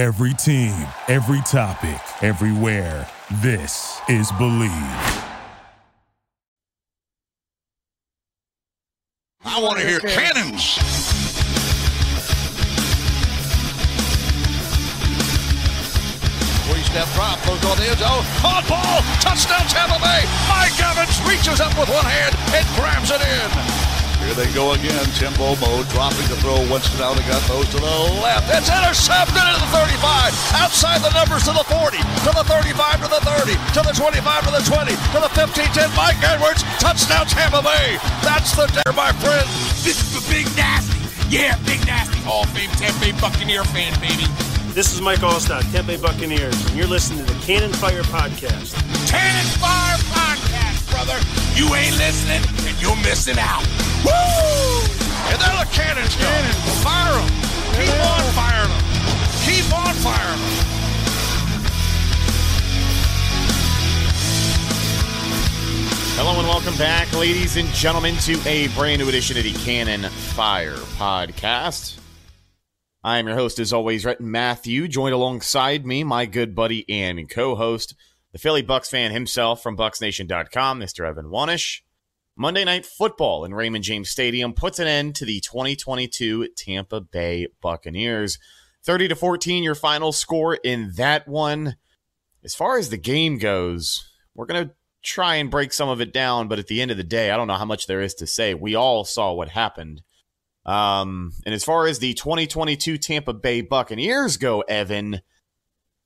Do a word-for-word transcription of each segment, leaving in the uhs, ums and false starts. Every team, every topic, everywhere. This is Believe. I want to hear cannons. Three-step drop, goes on the end zone. Hot ball, touchdown Tampa Bay. Mike Evans reaches up with one hand and grabs it in. Here they go again, Timbo Mode dropping the throw, Winston out, he got those to the left, it's intercepted at the thirty-five, outside the numbers to the forty, to the thirty-five, to the thirty, to the twenty-five, to the twenty, to the fifteen, ten, Mike Edwards, touchdown Tampa Bay, that's the day, my friend. This is the Big Nasty, yeah, Big Nasty, Hall of Fame Tampa Bay Buccaneer fan, baby. This is Mike Allstott, Tampa Bay Buccaneers, and you're listening to the Cannon Fire Podcast. Cannon Fire Podcast, brother, you ain't listening, and you're missing out. Woo! And there the cannons go. Cannons. Fire them. Keep yeah. on firing them. Keep on firing them. Hello and welcome back, ladies and gentlemen, to a brand new edition of the Cannon Fire Podcast. I am your host, as always, Rhett Matthew. Joined alongside me, my good buddy and co-host, the Philly Bucks fan himself from Bucks Nation dot com, Mister Evan Wanish. Monday Night Football in Raymond James Stadium puts an end to the twenty twenty-two Tampa Bay Buccaneers. thirty to fourteen, your final score in that one. As far as the game goes, we're going to try and break some of it down, but at the end of the day, I don't know how much there is to say. We all saw what happened. Um, and as far as the twenty twenty-two Tampa Bay Buccaneers go, Evan,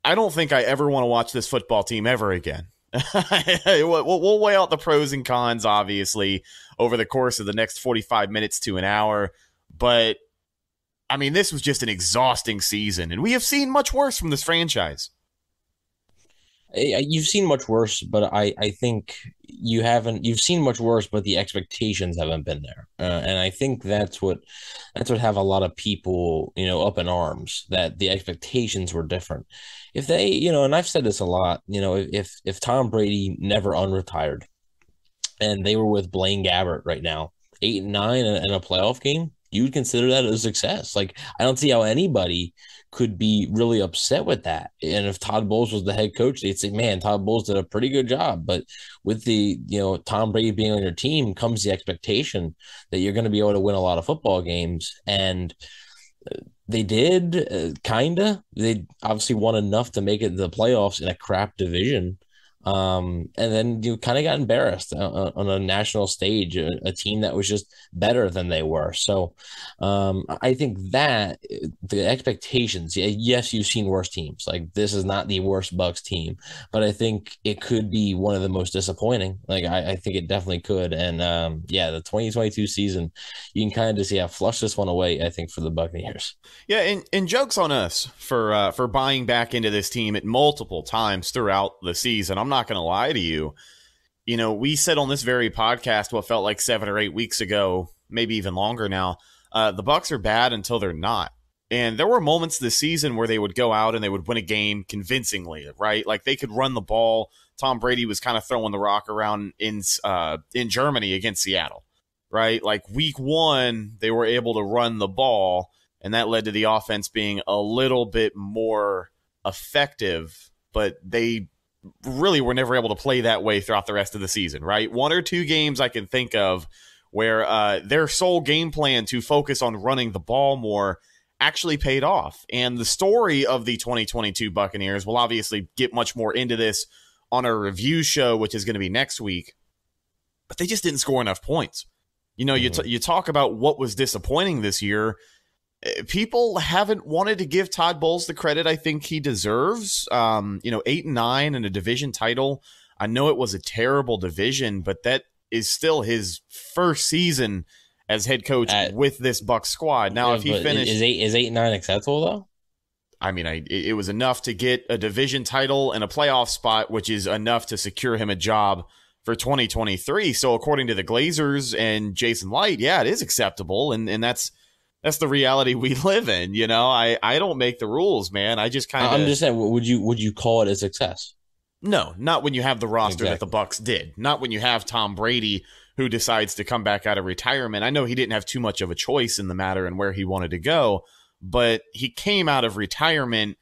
I don't think I ever want to watch this football team ever again. We'll weigh out the pros and cons, obviously, over the course of the next forty-five minutes to an hour. But, I mean, this was just an exhausting season, and we have seen much worse from this franchise. You've seen much worse, but I, I think you haven't. You've seen much worse, but the expectations haven't been there, uh, and I think that's what that's what have a lot of people, you know, up in arms, that the expectations were different. If they, you know, and I've said this a lot, you know, if if Tom Brady never unretired, and they were with Blaine Gabbert right now, eight and nine in a playoff game, you'd consider that a success. Like, I don't see how anybody could be really upset with that. And if Todd Bowles was the head coach, they'd say, man, Todd Bowles did a pretty good job. But with the, you know, Tom Brady being on your team comes the expectation that you're going to be able to win a lot of football games. And they did, uh, kind of. They obviously won enough to make it to the playoffs in a crap division. Um, and then you kind of got embarrassed uh, on a national stage, a, a team that was just better than they were. So um, I think that the expectations, yes, you've seen worse teams. Like, this is not the worst Bucks team, but I think it could be one of the most disappointing. Like, I, I think it definitely could. And um, yeah, the twenty twenty-two season, you can kind of just, yeah, flush this one away, I think, for the Buccaneers. Yeah. And, and jokes on us for, uh, for buying back into this team at multiple times throughout the season. I'm not not going to lie to you. You know, we said on this very podcast what felt like seven or eight weeks ago, maybe even longer now, uh, the Bucs are bad until they're not. And there were moments this season where they would go out and they would win a game convincingly, right? Like, they could run the ball. Tom Brady was kind of throwing the rock around in uh, in Germany against Seattle, right? Like, week one, they were able to run the ball, and that led to the offense being a little bit more effective, but they really were never able to play that way throughout the rest of the season, right? One or two games I can think of where uh, their sole game plan to focus on running the ball more actually paid off. And the story of the twenty twenty-two Buccaneers will obviously get much more into this on our review show, which is going to be next week, but they just didn't score enough points. You know, mm-hmm. you t- you talk about what was disappointing this year. People haven't wanted to give Todd Bowles the credit I think he deserves. Um, you know, eight and nine and a division title. I know it was a terrible division, but that is still his first season as head coach uh, with this Bucs squad. Now, yeah, if he finished, is eight is eight and nine acceptable though? I mean, I, it was enough to get a division title and a playoff spot, which is enough to secure him a job for twenty twenty-three. So, according to the Glazers and Jason Light, yeah, it is acceptable, and and that's. That's the reality we live in, you know. I, I don't make the rules, man. I just kind of. I'm just saying, would you would you call it a success? No, not when you have the roster exactly. that the Bucks did. Not when you have Tom Brady, who decides to come back out of retirement. I know he didn't have too much of a choice in the matter and where he wanted to go, but he came out of retirement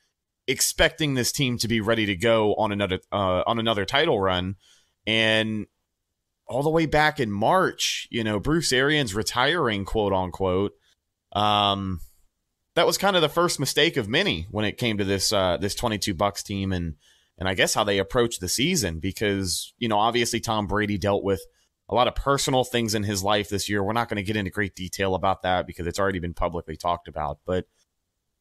expecting this team to be ready to go on another uh, on another title run. And all the way back in March, you know, Bruce Arians retiring, quote unquote. Um, that was kind of the first mistake of many when it came to this uh, this twenty-two Bucks team, and and I guess how they approached the season, because, you know, obviously Tom Brady dealt with a lot of personal things in his life this year. We're not going to get into great detail about that because it's already been publicly talked about. But,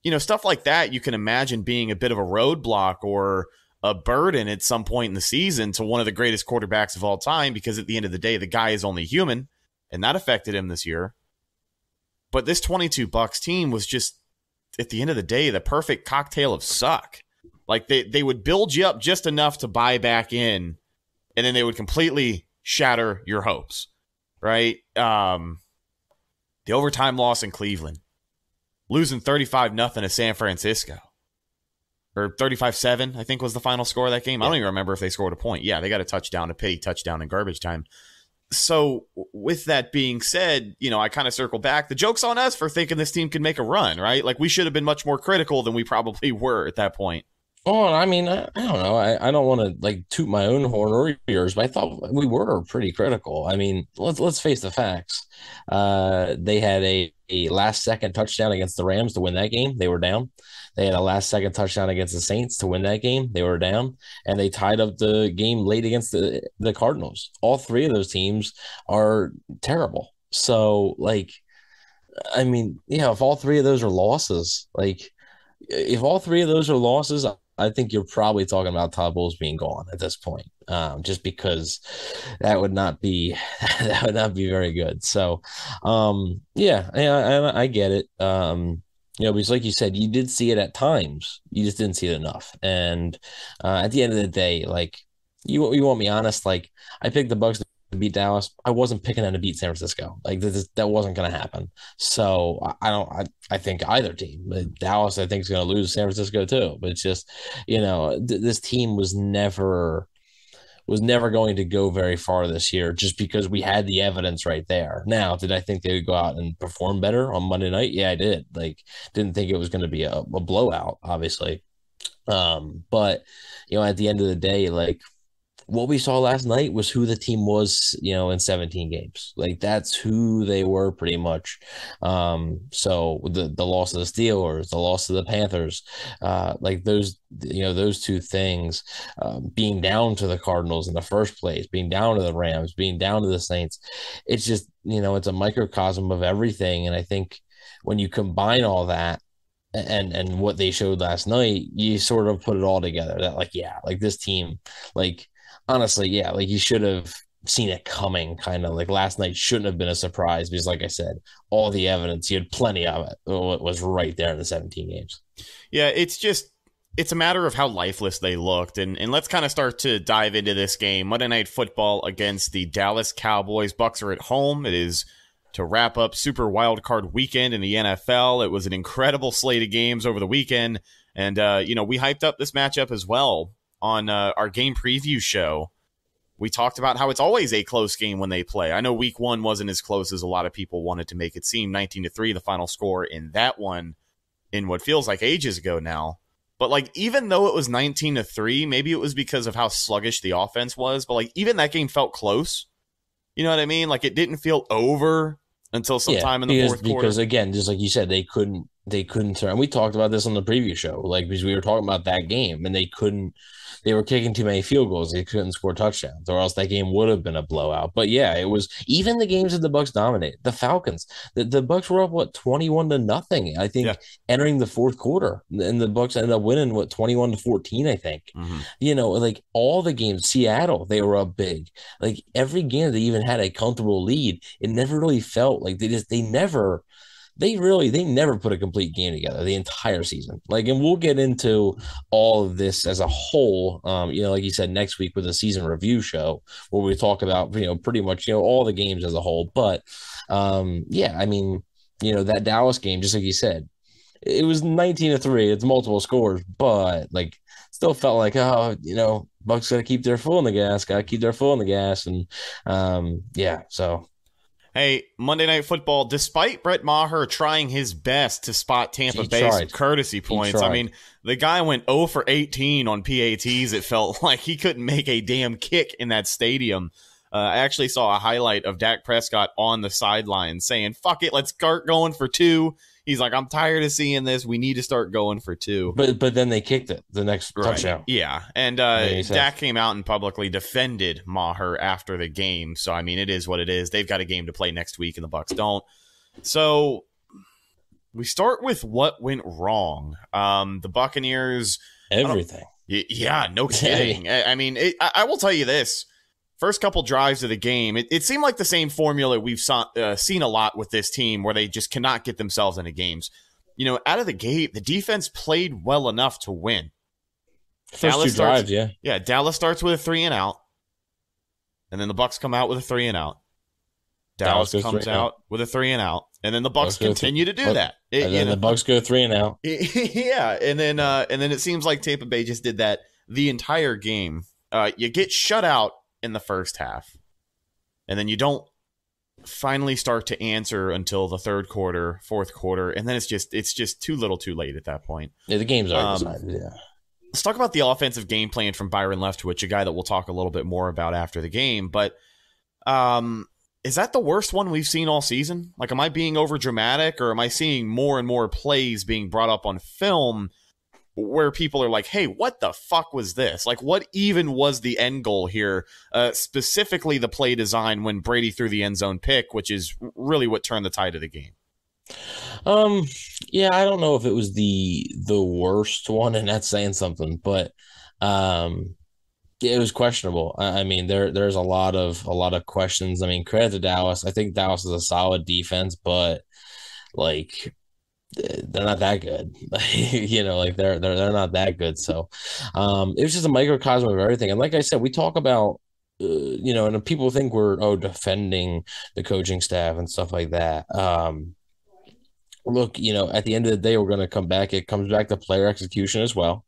you know, stuff like that, you can imagine being a bit of a roadblock or a burden at some point in the season to one of the greatest quarterbacks of all time, because at the end of the day, the guy is only human, and that affected him this year. But this twenty-two Bucks team was just, at the end of the day, the perfect cocktail of suck. Like, they, they would build you up just enough to buy back in, and then they would completely shatter your hopes, right? Um, the overtime loss in Cleveland, losing thirty-five nothing to San Francisco, or thirty-five seven, I think was the final score of that game. Yeah. I don't even remember if they scored a point. Yeah, they got a touchdown, a pity touchdown in garbage time. So with that being said, you know, I kind of circle back. The joke's on us for thinking this team could make a run, right? Like, we should have been much more critical than we probably were at that point. Oh, I mean, I, I don't know. I, I don't want to, like, toot my own horn or yours, but I thought we were pretty critical. I mean, let's let's face the facts. Uh, they had a, a last-second touchdown against the Rams to win that game. They were down. They had a last-second touchdown against the Saints to win that game. They were down, and they tied up the game late against the, the Cardinals. All three of those teams are terrible. So, like, I mean, you know, if all three of those are losses, like, if all three of those are losses, I think you're probably talking about Todd Bowles being gone at this point, um, just because that would not be that would not be very good. So, um, yeah, I, I, I get it. Um, you know, because like you said, you did see it at times. You just didn't see it enough. And uh, at the end of the day, like, you you want me honest, like, I picked the Bucks to beat Dallas. I wasn't picking them to beat San Francisco. Like, this, that wasn't going to happen. So I don't. I, I think either team, but Dallas, I think, is going to lose. San Francisco too. But it's just, you know, th- this team was never. was never going to go very far this year, just because we had the evidence right there. Now, did I think they would go out and perform better on Monday night? Yeah, I did. Like, didn't think it was going to be a, a blowout, obviously. Um, but, you know, at the end of the day, like, what we saw last night was who the team was, you know, in seventeen games. Like, that's who they were pretty much. Um, so the the loss of the Steelers, the loss of the Panthers, uh, like those, you know, those two things, uh, being down to the Cardinals in the first place, being down to the Rams, being down to the Saints. It's just, you know, it's a microcosm of everything. And I think when you combine all that, and and what they showed last night, you sort of put it all together that, like, yeah, like, this team, like, honestly, yeah, like, you should have seen it coming, kind of. Like, last night shouldn't have been a surprise because, like I said, all the evidence, you had plenty of it, it was right there in the seventeen games. Yeah, it's just, it's a matter of how lifeless they looked. And, and let's kind of start to dive into this game. Monday Night Football against the Dallas Cowboys. Bucks are at home. It is to wrap up Super Wild Card Weekend in the N F L. It was an incredible slate of games over the weekend. And, uh, you know, we hyped up this matchup as well. On uh, our game preview show, we talked about how it's always a close game when they play. I know week one wasn't as close as a lot of people wanted to make it seem. nineteen to three, the final score in that one, in what feels like ages ago now. But, like, even though it was nineteen to three, maybe it was because of how sluggish the offense was. But, like, even that game felt close. You know what I mean? Like, it didn't feel over until sometime yeah, in the fourth because, quarter. Because, again, just like you said, they couldn't they couldn't turn. We talked about this on the preview show, like, because we were talking about that game, and they couldn't. They were kicking too many field goals. They couldn't score touchdowns, or else that game would have been a blowout. But yeah, it was even the games that the Bucks dominated. The Falcons, the, the Bucks were up what twenty-one to nothing. I think yeah. entering the fourth quarter, and the Bucks ended up winning what twenty-one to fourteen. I think mm-hmm. you know, like, all the games. Seattle, they were up big. Like, every game, they even had a comfortable lead. It never really felt like they just they never. They really, they never put a complete game together the entire season. Like, and we'll get into all of this as a whole, um, you know, like you said, next week with a season review show where we talk about, you know, pretty much, you know, all the games as a whole. But, um, yeah, I mean, you know, that Dallas game, just like you said, it was nineteen to three. It's multiple scores, but, like, still felt like, oh, you know, Bucks got to keep their foot on the gas, got to keep their foot on the gas. And, um, yeah, so. Hey, Monday Night Football, despite Brett Maher trying his best to spot Tampa Bay some courtesy points, I mean, the guy went zero for eighteen on P A Ts. It felt like he couldn't make a damn kick in that stadium. Uh, I actually saw a highlight of Dak Prescott on the sideline saying, fuck it, let's start going for two. He's like, I'm tired of seeing this. We need to start going for two. But but then they kicked it, the next right. touchdown. Yeah, and uh, Dak came out and publicly defended Maher after the game. So, I mean, it is what it is. They've got a game to play next week, and the Bucs don't. So, we start with what went wrong. Um, the Buccaneers. Everything. Yeah, no kidding. I mean, it, I, I will tell you this. First couple drives of the game, it, it seemed like the same formula we've saw, uh, seen a lot with this team where they just cannot get themselves into games. You know, out of the gate, the defense played well enough to win. First Dallas two starts, drives, yeah. Yeah, Dallas starts with a three and out, and then the Bucs come out with a three and out. Dallas, Dallas comes out now. with a three and out, and then the Bucs continue th- to do Bucs, that. It, and then you know, the Bucs go three and out. Yeah, and then, uh, and then it seems like Tampa Bay just did that the entire game. Uh, you get shut out in the first half, and then you don't finally start to answer until the third quarter, fourth quarter, and then it's just it's just too little too late at that point. Yeah, the game's already um, decided, yeah. Let's talk about the offensive game plan from Byron Leftwich, a guy that we'll talk a little bit more about after the game, but um, is that the worst one we've seen all season? Like, am I being over dramatic, or am I seeing more and more plays being brought up on film where people are like, hey, what the fuck was this? Like, what even was the end goal here? Uh, specifically the play design when Brady threw the end zone pick, which is really what turned the tide of the game. Um, yeah, I don't know if it was the the worst one, and that's saying something, but um, it was questionable. I, I mean, there there's a lot of a lot of questions. I mean, credit to Dallas. I think Dallas is a solid defense, but like, they're not that good. you know, like they're they're they're not that good. So um, it was just a microcosm of everything. And like I said, we talk about, uh, you know, and people think we're, oh, defending the coaching staff and stuff like that. Um, look, you know, at the end of the day, we're going to come back. It comes back to player execution as well.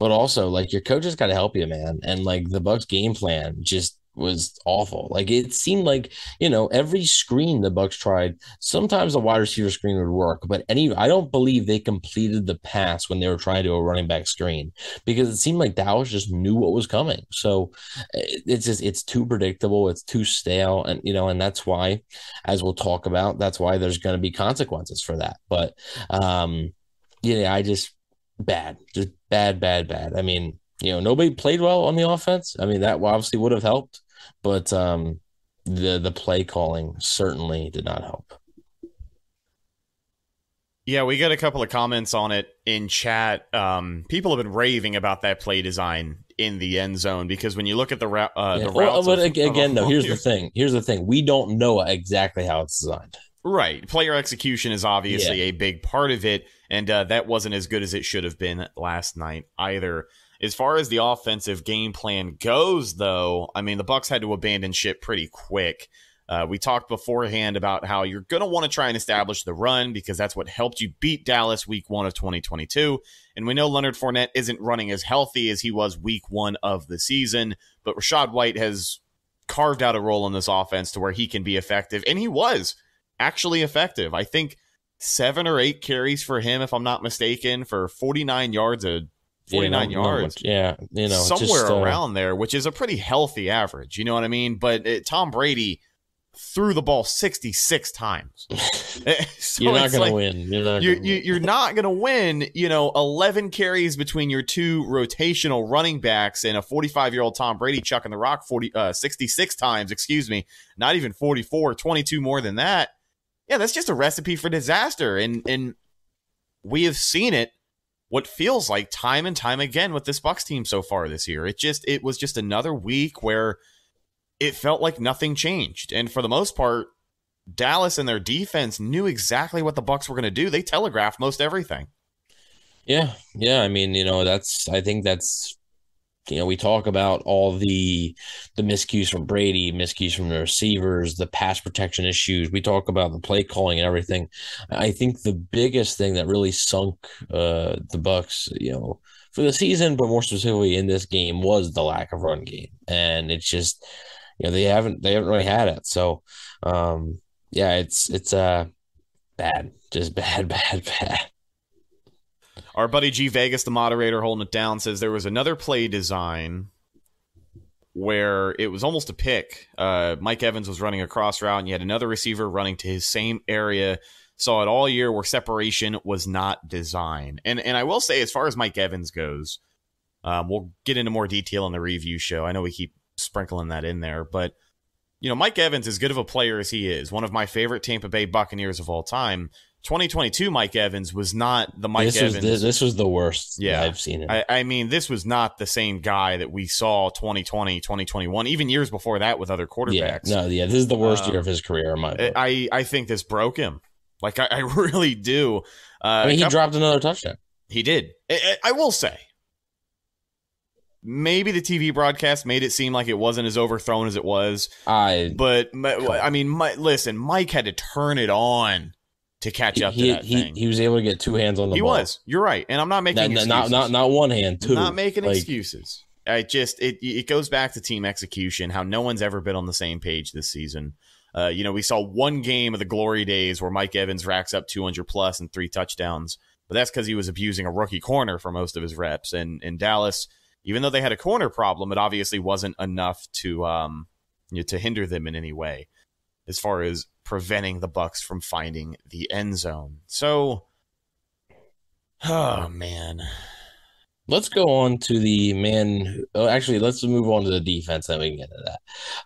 But also, like, your coach has got to help you, man. And, like, the Bucs game plan just was awful. Like, it seemed like, you know, every screen the Bucs tried, sometimes the wide receiver screen would work, but any I don't believe they completed the pass when they were trying to do a running back screen, because it seemed like Dallas just knew what was coming. So it's just it's too predictable, it's too stale, and you know, and that's why, as we'll talk about, that's why there's going to be consequences for that. But um you know, I just bad, just bad, bad, bad. I mean, you know, nobody played well on the offense. I mean, that obviously would have helped, but um, the the play calling certainly did not help. Yeah, we got a couple of comments on it in chat. Um, people have been raving about that play design in the end zone, because when you look at the, ra- uh, yeah. the routes... Well, but of, again, though, no, here's the thing. Here's the thing. We don't know exactly how it's designed. Right. Player execution is obviously yeah. a big part of it, and uh, that wasn't as good as it should have been last night either. As far as the offensive game plan goes, though, I mean, the Bucs had to abandon ship pretty quick. Uh, we talked beforehand about how you're going to want to try and establish the run, because that's what helped you beat Dallas week one of twenty twenty-two. And we know Leonard Fournette isn't running as healthy as he was week one of the season, but Rachaad White has carved out a role in this offense to where he can be effective. And he was actually effective. I think seven or eight carries for him, if I'm not mistaken, for forty-nine yards a forty-nine yeah, no, yards. No yeah. You know, somewhere just, uh, around there, which is a pretty healthy average. You know what I mean? But it, Tom Brady threw the ball sixty-six times. So you're not going like, to win. You're not you're, gonna you're win. Not going to win. You know, eleven carries between your two rotational running backs and a forty-five year old Tom Brady chucking the rock forty, uh, sixty-six times, excuse me, not even forty-four, twenty-two more than that. Yeah. That's just a recipe for disaster. And, and we have seen it, what feels like time and time again with this Bucs team so far this year. It just it was just another week where it felt like nothing changed. And for the most part, Dallas and their defense knew exactly what the Bucs were going to do. They telegraphed most everything. Yeah, yeah. I mean, you know, that's I think that's, you know, we talk about all the the miscues from Brady, miscues from the receivers, the pass protection issues. We talk about the play calling and everything. I think the biggest thing that really sunk uh, the Bucs, you know, for the season, but more specifically in this game, was the lack of run game. And it's just, you know, they haven't they haven't really had it. So um, yeah, it's it's uh bad, just bad, bad, bad. Our buddy G Vegas, the moderator holding it down, says there was another play design where it was almost a pick. Uh, Mike Evans was running a cross route, and you had another receiver running to his same area. Saw it all year where separation was not design. And and I will say, as far as Mike Evans goes, um, we'll get into more detail in the review show. I know we keep sprinkling that in there, but you know, Mike Evans, as good of a player as he is, one of my favorite Tampa Bay Buccaneers of all time, twenty twenty-two Mike Evans was not the Mike this Evans. Was, this, this was the worst yeah, I've seen it. I, I mean, this was not the same guy that we saw twenty twenty, twenty twenty-one, even years before that with other quarterbacks. Yeah, no, yeah, this is the worst um, year of his career. In my book. I, I think this broke him. Like, I, I really do. Uh, I mean, he couple, dropped another touchdown. He did. I, I will say, maybe the T V broadcast made it seem like it wasn't as overthrown as it was. I, but, I mean, my, listen, Mike had to turn it on to catch up he, to that he, thing. He was able to get two hands on the he ball. He was. You're right. And I'm not making not, not, not, not one hand, two. I'm not making like, excuses. I just it, it goes back to team execution, how no one's ever been on the same page this season. Uh, you know, we saw one game of the glory days where Mike Evans racks up two hundred plus and three touchdowns, but that's because he was abusing a rookie corner for most of his reps. And in Dallas, even though they had a corner problem, it obviously wasn't enough to um, you know, to hinder them in any way as far as preventing the Bucs from finding the end zone. So, oh, man. Let's go on to the man. Oh, actually, let's move on to the defense, and we can get to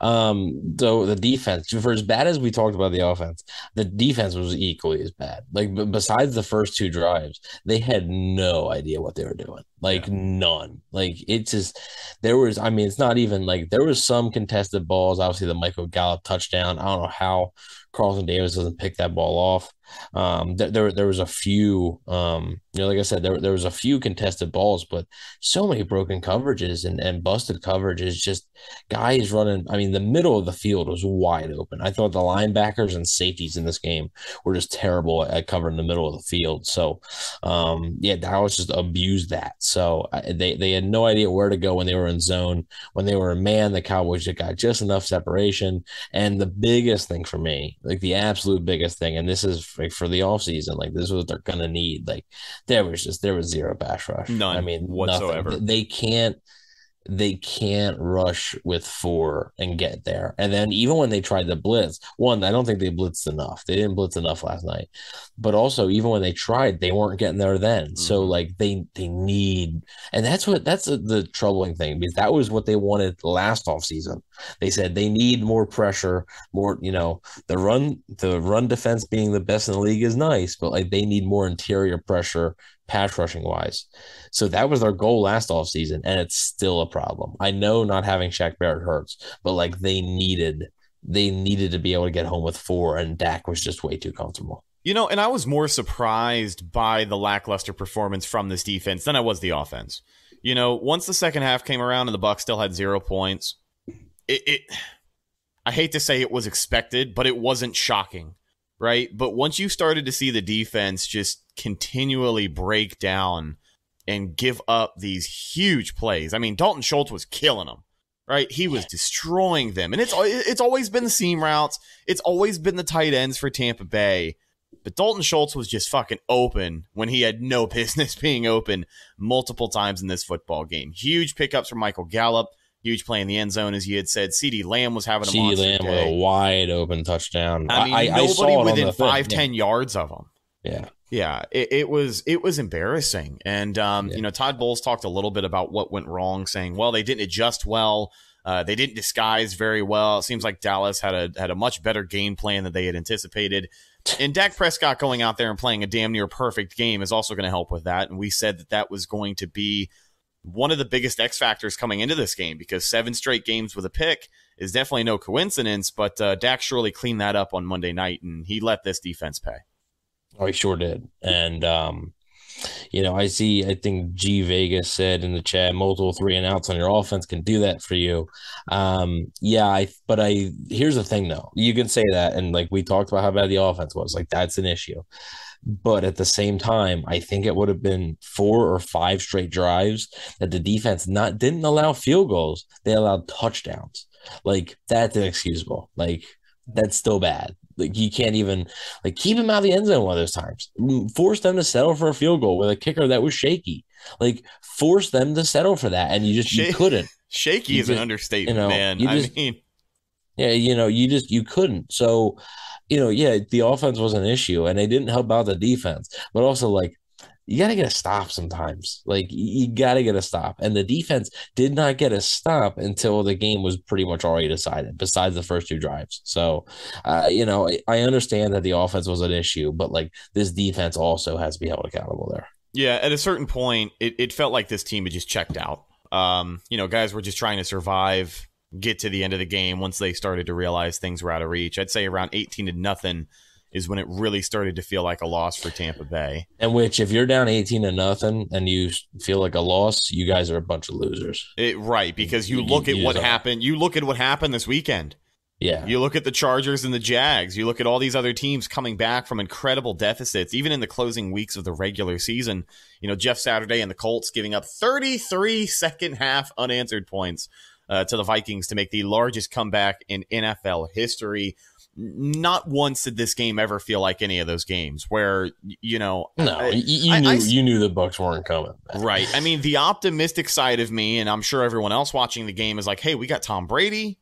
that. Um, so the defense, for as bad as we talked about the offense, the defense was equally as bad. Like, b- besides the first two drives, they had no idea what they were doing. Like, yeah. None. Like, it's just there was. I mean, it's not even like there was some contested balls. Obviously, the Michael Gallup touchdown. I don't know how Carlton Davis doesn't pick that ball off. Um, th- there, there was a few, um, you know, like I said, there, there was a few contested balls, but so many broken coverages and, and busted coverages. Just guys running. I mean, the middle of the field was wide open. I thought the linebackers and safeties in this game were just terrible at covering the middle of the field. So, um, yeah, Dallas just abused that. So I, they they had no idea where to go when they were in zone. When they were in man, the Cowboys just got just enough separation. And the biggest thing for me, like the absolute biggest thing, and this is like for the offseason, like this is what they're gonna need. Like there was just there was zero pass rush. None. I mean, whatsoever. Nothing. They can't they can't rush with four and get there. And then even when they tried to blitz, one, I don't think they blitzed enough. They didn't blitz enough last night. But also, even when they tried, they weren't getting there then. Mm-hmm. So like they they need, and that's what that's a, the troubling thing, because that was what they wanted last offseason. They said they need more pressure, more, you know, the run the run defense being the best in the league is nice, but like they need more interior pressure pass rushing wise. So that was their goal last offseason, and it's still a problem. I know not having Shaq Barrett hurts, but like they needed they needed to be able to get home with four, and Dak was just way too comfortable. You know, and I was more surprised by the lackluster performance from this defense than I was the offense. You know, once the second half came around and the Bucs still had zero points, it, it I hate to say it was expected, but it wasn't shocking. Right. But once you started to see the defense just continually break down and give up these huge plays, I mean, Dalton Schultz was killing them. Right. He was destroying them. And it's it's always been the seam routes. It's always been the tight ends for Tampa Bay. But Dalton Schultz was just fucking open when he had no business being open multiple times in this football game. Huge pickups from Michael Gallup. Huge play in the end zone, as you had said. CeeDee Lamb was having a monster day. CeeDee Lamb with a wide open touchdown. I mean, I, nobody I saw within five, thing. ten yeah. yards of him. Yeah, yeah. It, it was it was embarrassing. And um, yeah. you know, Todd Bowles talked a little bit about what went wrong, saying, "Well, they didn't adjust well. Uh, they didn't disguise very well. It seems like Dallas had a had a much better game plan than they had anticipated." And Dak Prescott going out there and playing a damn near perfect game is also going to help with that. And we said that that was going to be one of the biggest X factors coming into this game, because seven straight games with a pick is definitely no coincidence, but uh, Dak surely cleaned that up on Monday night, and he let this defense pay. Oh, he sure did. And, um, you know, I see, I think G Vegas said in the chat, multiple three and outs on your offense can do that for you. Um, yeah, I, but I, here's the thing though, you can say that. And like, we talked about how bad the offense was, like, that's an issue. But at the same time, I think it would have been four or five straight drives that the defense not didn't allow field goals. They allowed touchdowns. Like, that's inexcusable. Like, that's still bad. Like, you can't even, like, keep him out of the end zone one of those times. Force them to settle for a field goal with a kicker that was shaky. Like, force them to settle for that, and you just you couldn't. Shaky you is just, an understatement, you know, man. You just, I mean, yeah, you know, you just you couldn't. So, you know, yeah, the offense was an issue, and they didn't help out the defense. But also, like, you got to get a stop sometimes. Like, you got to get a stop. And the defense did not get a stop until the game was pretty much already decided, besides the first two drives. So, uh, you know, I understand that the offense was an issue, but, like, this defense also has to be held accountable there. Yeah, at a certain point, it, it felt like this team had just checked out. Um, you know, guys were just trying to survive, get to the end of the game once they started to realize things were out of reach. I'd say around eighteen to nothing. Is when it really started to feel like a loss for Tampa Bay. And which, if you're down eighteen to nothing and you feel like a loss, you guys are a bunch of losers. It, right, because you, you look you, at you what happened. You look at what happened this weekend. Yeah. You look at the Chargers and the Jags. You look at all these other teams coming back from incredible deficits, even in the closing weeks of the regular season. You know, Jeff Saturday and the Colts giving up thirty-three second-half unanswered points uh, to the Vikings to make the largest comeback in N F L history. Not once did this game ever feel like any of those games where, you know... No, I, you, I, knew, I, you knew the Bucs weren't coming. Right. I mean, the optimistic side of me, and I'm sure everyone else watching the game, is like, hey, we got Tom Brady.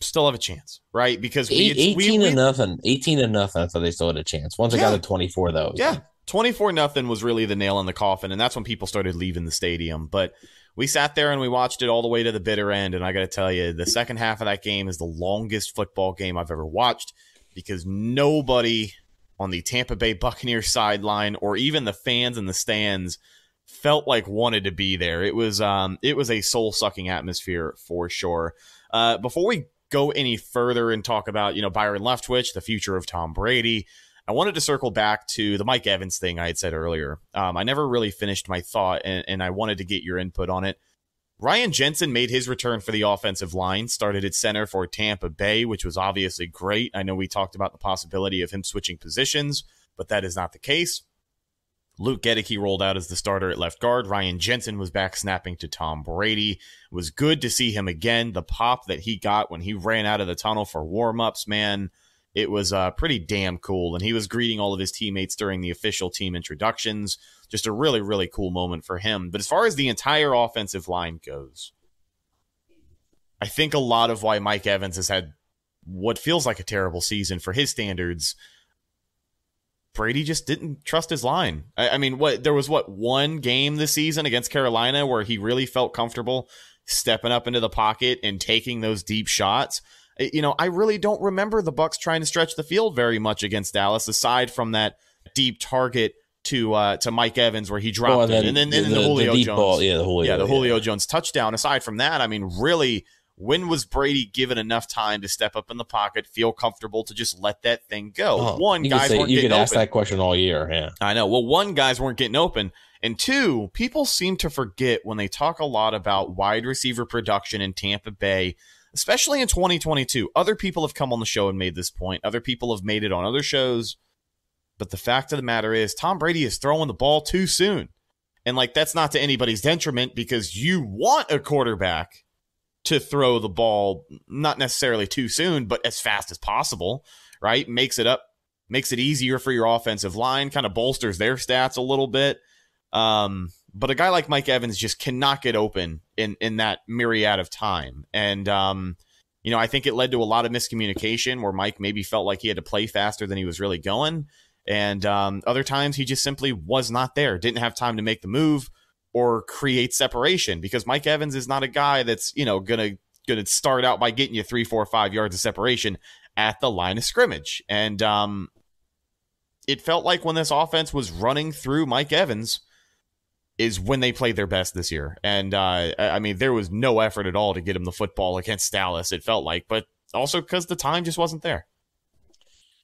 Still have a chance, right? Because we... Had, eighteen we, to we, nothing. eighteen to nothing, so they still had a chance. Once it yeah, got to twenty-four, though. Yeah. twenty-four nothing was really the nail in the coffin, and that's when people started leaving the stadium. But we sat there and we watched it all the way to the bitter end, and I got to tell you, the second half of that game is the longest football game I've ever watched, because nobody on the Tampa Bay Buccaneers sideline or even the fans in the stands felt like wanted to be there. It was um, it was a soul-sucking atmosphere for sure. Uh, before we go any further and talk about, you know, Byron Leftwich, the future of Tom Brady, I wanted to circle back to the Mike Evans thing I had said earlier. Um, I never really finished my thought, and, and I wanted to get your input on it. Ryan Jensen made his return for the offensive line, started at center for Tampa Bay, which was obviously great. I know we talked about the possibility of him switching positions, but that is not the case. Luke Gedeke rolled out as the starter at left guard. Ryan Jensen was back snapping to Tom Brady. It was good to see him again. The pop that he got when he ran out of the tunnel for warm-ups, man. It was uh, pretty damn cool, and he was greeting all of his teammates during the official team introductions. Just a really, really cool moment for him. But as far as the entire offensive line goes, I think a lot of why Mike Evans has had what feels like a terrible season for his standards, Brady just didn't trust his line. I, I mean, what there was, what, one game this season against Carolina where he really felt comfortable stepping up into the pocket and taking those deep shots. You know, I really don't remember the Bucs trying to stretch the field very much against Dallas, aside from that deep target to uh, to Mike Evans where he dropped oh, and then, it. And then, and then the, the Julio the Jones. Ball. Yeah, the Julio, yeah, the Julio yeah. Jones touchdown. Aside from that, I mean, really, when was Brady given enough time to step up in the pocket, feel comfortable to just let that thing go? Oh, one, guys say, weren't you getting could ask open. That question all year. Yeah, I know. Well, one, guys weren't getting open. And two, people seem to forget when they talk a lot about wide receiver production in Tampa Bay, especially in twenty twenty-two. Other people have come on the show and made this point. Other people have made it on other shows. But the fact of the matter is, Tom Brady is throwing the ball too soon. And, like, that's not to anybody's detriment, because you want a quarterback to throw the ball, not necessarily too soon, but as fast as possible, right? Makes it up, makes it easier for your offensive line, kind of bolsters their stats a little bit. Um, but a guy like Mike Evans just cannot get open in, in that myriad of time. And, um, you know, I think it led to a lot of miscommunication where Mike maybe felt like he had to play faster than he was really going. And um, other times he just simply was not there, didn't have time to make the move or create separation, because Mike Evans is not a guy that's, you know, going to going to start out by getting you three, four, five yards of separation at the line of scrimmage. And um, it felt like when this offense was running through Mike Evans is when they played their best this year. And, uh, I mean, there was no effort at all to get him the football against Dallas, it felt like, but also because the time just wasn't there.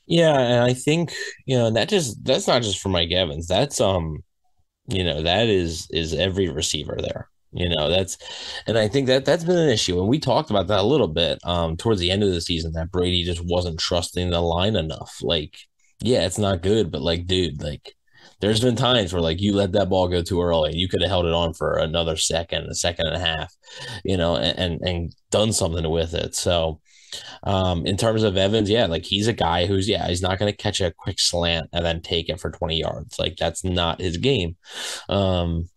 Yeah, and I think, you know, that just that's not just for Mike Evans. That's, um, you know, that is is every receiver there. You know, that's, and I think that that's been an issue. And we talked about that a little bit um, towards the end of the season, that Brady just wasn't trusting the line enough. Like, yeah, it's not good, but, like, dude, like, there's been times where like you let that ball go too early. You could have held it on for another second, a second and a half, you know, and, and, and done something with it. So um, in terms of Evans, yeah, like he's a guy who's, yeah, he's not going to catch a quick slant and then take it for twenty yards. Like that's not his game. Um,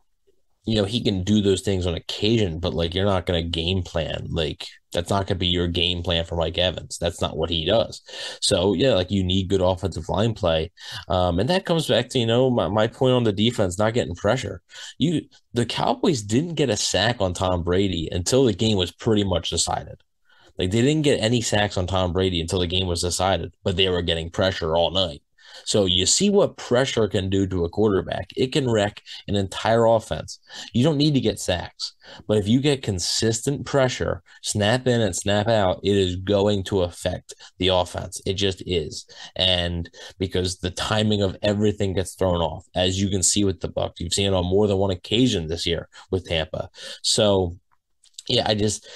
you know, he can do those things on occasion, but like, you're not going to game plan. Like that's not going to be your game plan for Mike Evans. That's not what he does. So yeah, like you need good offensive line play. Um, and that comes back to, you know, my, my point on the defense, not getting pressure. You, the Cowboys didn't get a sack on Tom Brady until the game was pretty much decided. Like they didn't get any sacks on Tom Brady until the game was decided, but they were getting pressure all night. So you see what pressure can do to a quarterback. It can wreck an entire offense. You don't need to get sacks. But if you get consistent pressure, snap in and snap out, it is going to affect the offense. It just is. And because the timing of everything gets thrown off, as you can see with the Bucs. You've seen it on more than one occasion this year with Tampa. So, yeah, I just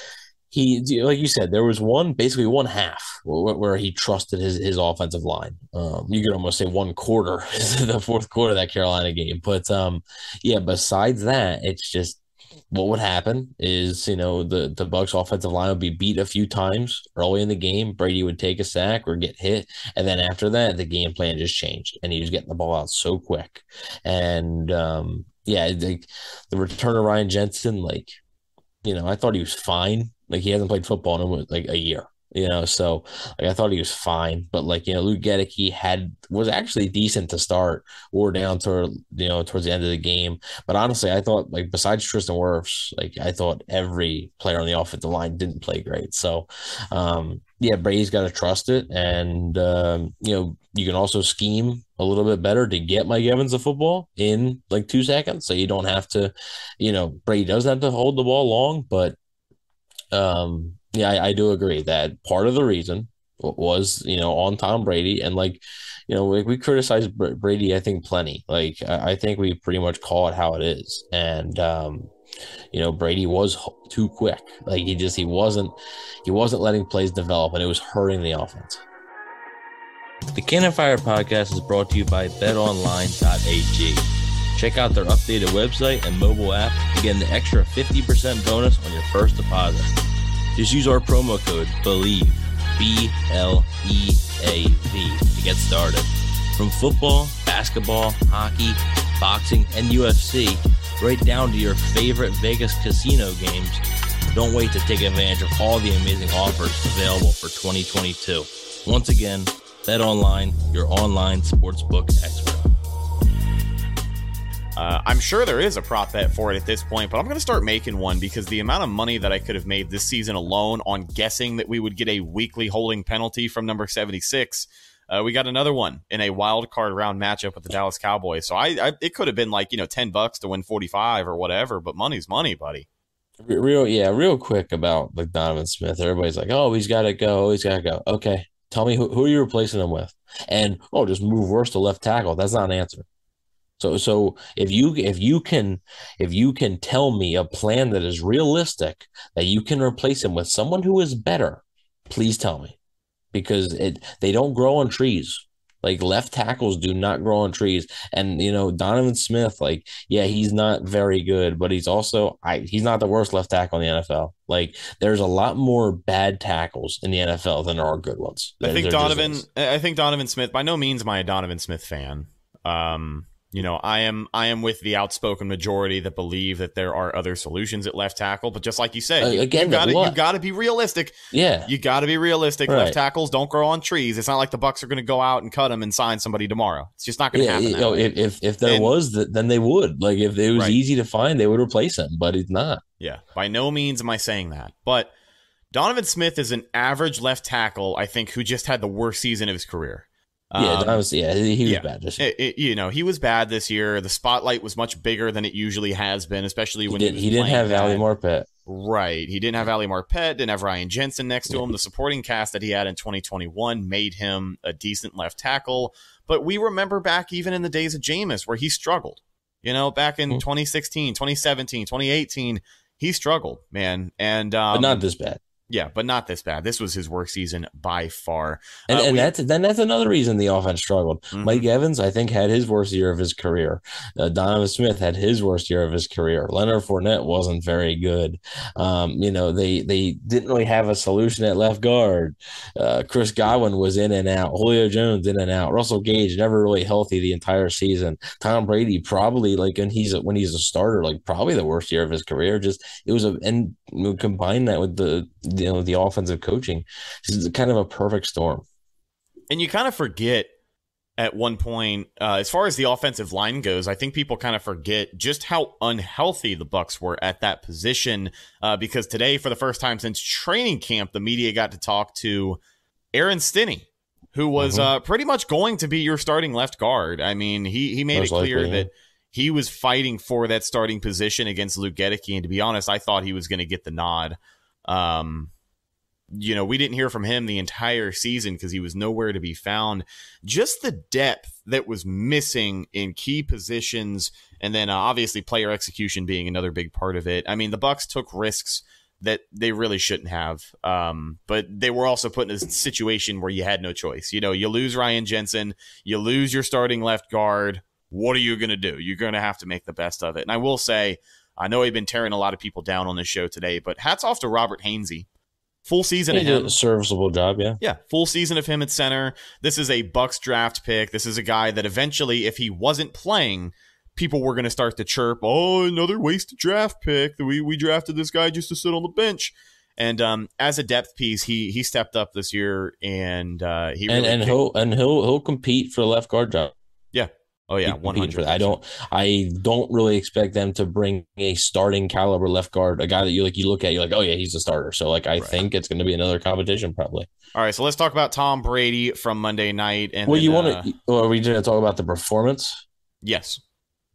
– He, like you said, there was one, basically one half where, where he trusted his, his offensive line. Um, you could almost say one quarter, the fourth quarter of that Carolina game. But, um, yeah, besides that, it's just what would happen is, you know, the, the Bucs offensive line would be beat a few times early in the game. Brady would take a sack or get hit. And then after that, the game plan just changed, and he was getting the ball out so quick. And, um, yeah, the, the return of Ryan Jensen, like, you know, I thought he was fine. Like, he hasn't played football in almost, like, a year, you know? So, like, I thought he was fine. But, like, you know, Luke Gettig, he had – was actually decent to start or down toward, you know, towards the end of the game. But, honestly, I thought, like, besides Tristan Wirfs, like, I thought every player on the offensive line didn't play great. So, um, yeah, Brady's got to trust it. And, um, you know, you can also scheme a little bit better to get Mike Evans the football in, like, two seconds. So, you don't have to – you know, Brady doesn't have to hold the ball long, but – Um, yeah, I, I do agree that part of the reason was, you know, on Tom Brady. And like, you know, we, we criticize Brady, I think, plenty. Like, I, I think we pretty much call it how it is. And, um, you know, Brady was too quick. Like he just, he wasn't, he wasn't letting plays develop, and it was hurting the offense. The Cannon Fire podcast is brought to you by bet online dot a g. Check out their updated website and mobile app to get an extra fifty percent bonus on your first deposit. Just use our promo code BELIEVE, B L E A V, to get started. From football, basketball, hockey, boxing, and U F C, right down to your favorite Vegas casino games, don't wait to take advantage of all the amazing offers available for twenty twenty-two. Once again, BetOnline, your online sportsbook expert. Uh, I'm sure there is a prop bet for it at this point, but I'm going to start making one because the amount of money that I could have made this season alone on guessing that we would get a weekly holding penalty from number seventy-six, uh, we got another one in a wild card round matchup with the Dallas Cowboys. So I, I it could have been like, you know, ten bucks to win forty-five or whatever, but money's money, buddy. Real, yeah, real quick about like Donovan Smith. Everybody's like, oh, he's got to go. He's got to go. Okay, tell me who, who are you replacing him with? And, oh, just move worse to left tackle. That's not an answer. So, so if you if you can if you can tell me a plan that is realistic that you can replace him with someone who is better, please tell me, because it they don't grow on trees. Like left tackles do not grow on trees. And you know Donovan Smith, like yeah, he's not very good, but he's also I, he's not the worst left tackle in the N F L. Like there's a lot more bad tackles in the N F L than there are good ones. I think They're Donovan. I think Donovan Smith. By no means am I a Donovan Smith fan. Um. You know, I am I am with the outspoken majority that believe that there are other solutions at left tackle. But just like you said, uh, again, you got to be realistic. Yeah, you got to be realistic. Right. Left tackles don't grow on trees. It's not like the Bucs are going to go out and cut them and sign somebody tomorrow. It's just not going to yeah, happen. You know, if, if if there and, was, then they would. Like if it was right. easy to find, they would replace him. But it's not. Yeah, by no means am I saying that. But Donovan Smith is an average left tackle, I think, who just had the worst season of his career. Yeah, that was, yeah, he was yeah. bad this year. It, it, you know, he was bad this year. The spotlight was much bigger than it usually has been, especially when he, did, he, he didn't have bad. Ali Marpet. Right. He didn't have Ali Marpet, didn't have Ryan Jensen next to him. The supporting cast that he had in twenty twenty-one made him a decent left tackle. But we remember back even in the days of Jameis where he struggled. You know, back in mm-hmm. twenty sixteen, twenty seventeen, twenty eighteen, he struggled, man. And um, But not this bad. Yeah, but not this bad. This was his work season by far. And, uh, and we, that's then that's another reason the offense struggled. Mm-hmm. Mike Evans, I think, had his worst year of his career. Uh, Donovan Smith had his worst year of his career. Leonard Fournette wasn't very good. Um, you know, they they didn't really have a solution at left guard. Uh, Chris Godwin was in and out. Julio Jones in and out. Russell Gage never really healthy the entire season. Tom Brady probably, like, and he's when he's a starter, like probably the worst year of his career. Just it was a and we combine that with the you know, the offensive coaching. This is kind of a perfect storm. And you kind of forget at one point, uh, as far as the offensive line goes, I think people kind of forget just how unhealthy the Bucs were at that position, uh, because today, for the first time since training camp, the media got to talk to Aaron Stinney, who was mm-hmm. uh, pretty much going to be your starting left guard. I mean, he, he made Most it clear likely, yeah. that he was fighting for that starting position against Luke Gedeke, and to be honest, I thought he was going to get the nod. Um, you know, we didn't hear from him the entire season because he was nowhere to be found. Just the depth that was missing in key positions, and then uh, obviously player execution being another big part of it. I mean, the Bucs took risks that they really shouldn't have, um, but they were also put in a situation where you had no choice. You know, you lose Ryan Jensen, you lose your starting left guard. What are you going to do? You're going to have to make the best of it. And I will say, I know I've been tearing a lot of people down on this show today, but hats off to Robert Hainsey. Full season he of him. Did a serviceable job, yeah. Yeah, full season of him at center. This is a Bucs draft pick. This is a guy that eventually, if he wasn't playing, people were going to start to chirp, oh, another wasted draft pick. We we drafted this guy just to sit on the bench. And um, as a depth piece, he he stepped up this year, and uh, he really and and he'll, and he'll he'll compete for the left guard job. Yeah. Oh yeah, one hundred percent. I don't, I don't really expect them to bring a starting caliber left guard, a guy that you like. You look at, you're like, oh yeah, he's a starter. So like, I right. think it's going to be another competition probably. All right, so let's talk about Tom Brady from Monday night. And well, then, you want to? Uh, are we going to talk about the performance? Yes.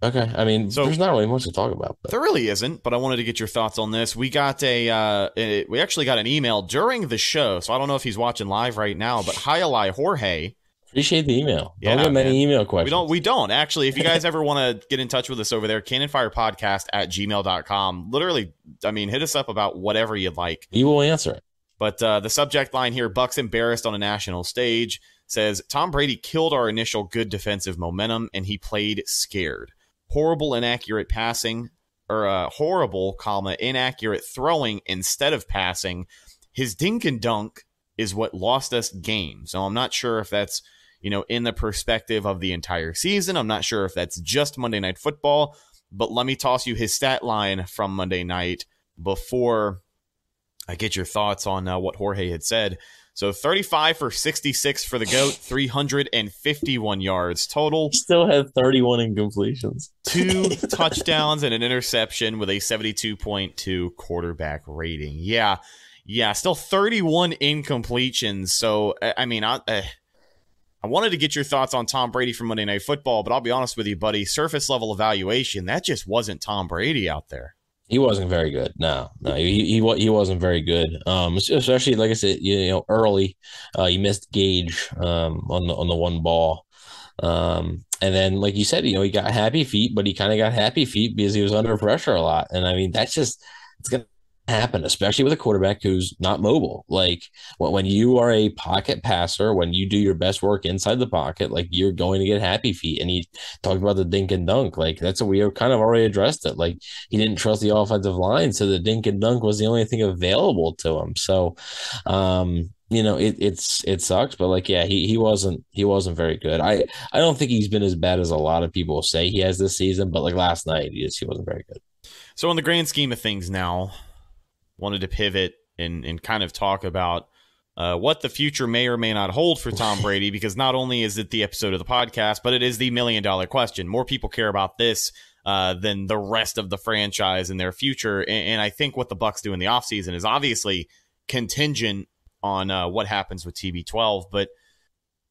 Okay, I mean, so, there's not really much to talk about. But. There really isn't, but I wanted to get your thoughts on this. We got a, uh, a, we actually got an email during the show, so I don't know if he's watching live right now, but Hayalai Jorge. Appreciate the email. Don't yeah, get many man. email questions. We don't. We don't. Actually, if you guys ever want to get in touch with us over there, cannon fire podcast at gmail dot com. Literally, I mean, hit us up about whatever you'd like. You will answer it. But uh, the subject line here, Bucks embarrassed on a national stage, says, Tom Brady killed our initial good defensive momentum, and he played scared. Horrible inaccurate passing, or uh, horrible, comma, inaccurate throwing instead of passing. His dink and dunk is what lost us games. So I'm not sure if that's, you know, in the perspective of the entire season. I'm not sure if that's just Monday Night Football, but let me toss you his stat line from Monday night before I get your thoughts on uh, what Jorge had said. So thirty-five for sixty-six for the GOAT, three hundred fifty-one yards total. He still had thirty-one incompletions. Two touchdowns and an interception with a seventy-two point two quarterback rating. Yeah, yeah, still thirty-one incompletions. So, I mean, I... Uh, I wanted to get your thoughts on Tom Brady from Monday Night Football, but I'll be honest with you, buddy. Surface level evaluation, that just wasn't Tom Brady out there. He wasn't very good. No, no, he he, he wasn't very good. Um, especially like I said, you know, early, uh, you missed Gage um, on the on the one ball. Um, and then, like you said, you know, he got happy feet, but he kind of got happy feet because he was under pressure a lot. And I mean, that's just it's gonna. happen, especially with a quarterback who's not mobile. Like when you are a pocket passer, when you do your best work inside the pocket, like you're going to get happy feet. And he talked about the dink and dunk. Like that's what we kind of already addressed it. Like he didn't trust the offensive line, so the dink and dunk was the only thing available to him. So, um, you know, it it's it sucks, but like yeah, he he wasn't he wasn't very good. I I don't think he's been as bad as a lot of people say he has this season, but like last night, he just he wasn't very good. So in the grand scheme of things, now. Wanted to pivot and, and kind of talk about uh, what the future may or may not hold for Tom Brady, because not only is it the episode of the podcast, but it is the million dollar question. More people care about this uh, than the rest of the franchise and their future. And, and I think what the Bucs do in the offseason is obviously contingent on uh, what happens with T B twelve. But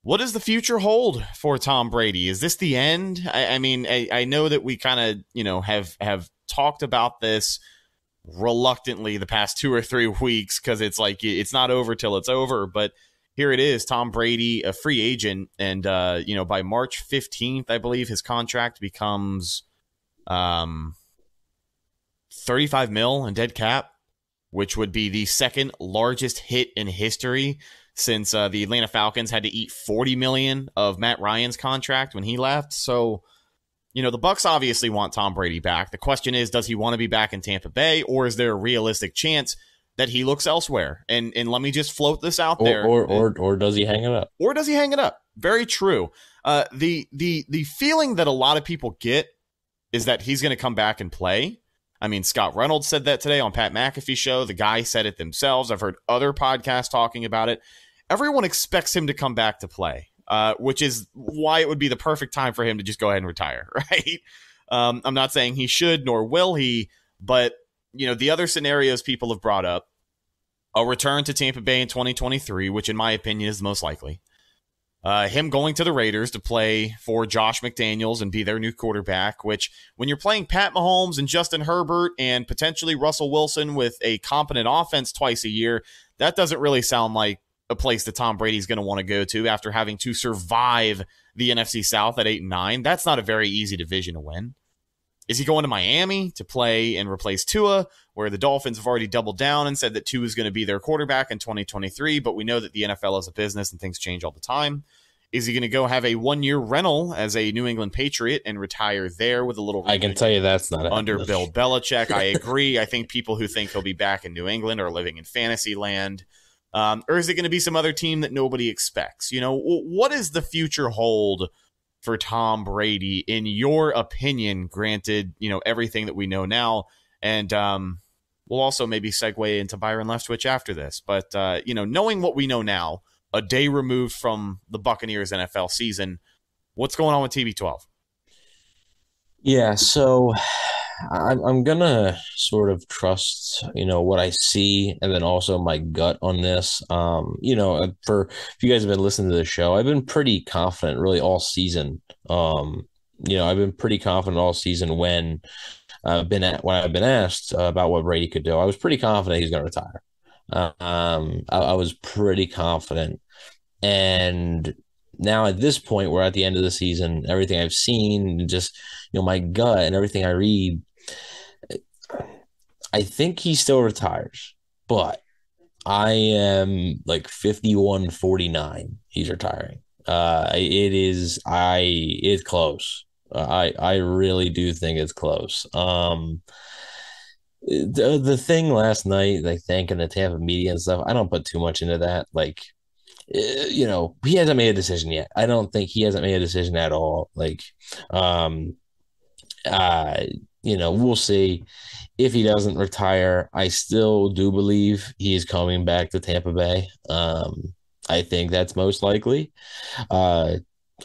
what does the future hold for Tom Brady? Is this the end? I, I mean, I, I know that we kind of, you know, have have talked about this reluctantly the past two or three weeks because it's like it's not over till it's over, but here it is. Tom Brady, a free agent, and uh you know, by March fifteenth, I believe his contract becomes um thirty-five mil in dead cap, which would be the second largest hit in history since uh, the Atlanta Falcons had to eat forty million dollars of Matt Ryan's contract when he left. So, you know, the Bucs obviously want Tom Brady back. The question is, does he want to be back in Tampa Bay, or is there a realistic chance that he looks elsewhere? And and let me just float this out there. Or or or, or does he hang it up? Or does he hang it up? Very true. Uh, the the the feeling that a lot of people get is that he's going to come back and play. I mean, Scott Reynolds said that today on Pat McAfee's show. The guy said it themselves. I've heard other podcasts talking about it. Everyone expects him to come back to play, uh, which is why it would be the perfect time for him to just go ahead and retire, right? Um, I'm not saying he should, nor will he, but you know, the other scenarios people have brought up, a return to Tampa Bay in twenty twenty-three, which in my opinion is the most likely, uh, him going to the Raiders to play for Josh McDaniels and be their new quarterback, which when you're playing Pat Mahomes and Justin Herbert and potentially Russell Wilson with a competent offense twice a year, that doesn't really sound like a place that Tom Brady's going to want to go to after having to survive the N F C South at eight and nine. That's not a very easy division to win. Is he going to Miami to play and replace Tua, where the Dolphins have already doubled down and said that Tua is going to be their quarterback in twenty twenty-three, but we know that the N F L is a business and things change all the time. Is he going to go have a one-year rental as a New England Patriot and retire there with a little... I can tell you that's not... Under Bill Belichick, I agree. I think people who think he'll be back in New England are living in fantasy land. Um, or is it going to be some other team that nobody expects? You know, what does the future hold for Tom Brady, in your opinion, granted, you know, everything that we know now? And um, we'll also maybe segue into Byron Leftwich after this. But, uh, you know, knowing what we know now, a day removed from the Buccaneers N F L season, what's going on with T B twelve? Yeah, so I'm, I'm going to sort of trust, you know, what I see and then also my gut on this. Um, you know, for if you guys have been listening to the show, I've been pretty confident really all season. Um, you know, I've been pretty confident all season when I've been at, when I've been asked about what Brady could do. I was pretty confident he's going to retire. Uh, um, I, I was pretty confident. And now at this point, we're at the end of the season. Everything I've seen, just, you know, my gut and everything I read, I think he still retires, but I am like fifty-one forty-nine. He's retiring. Uh, it is, I, it's close. I, I really do think it's close. Um, the, the thing last night, like thanking the Tampa media and stuff, I don't put too much into that. Like, you know, he hasn't made a decision yet. I don't think he hasn't made a decision at all. Like, um, uh, you know, we'll see. If he doesn't retire, I still do believe he is coming back to Tampa Bay. Um, I think that's most likely. Uh,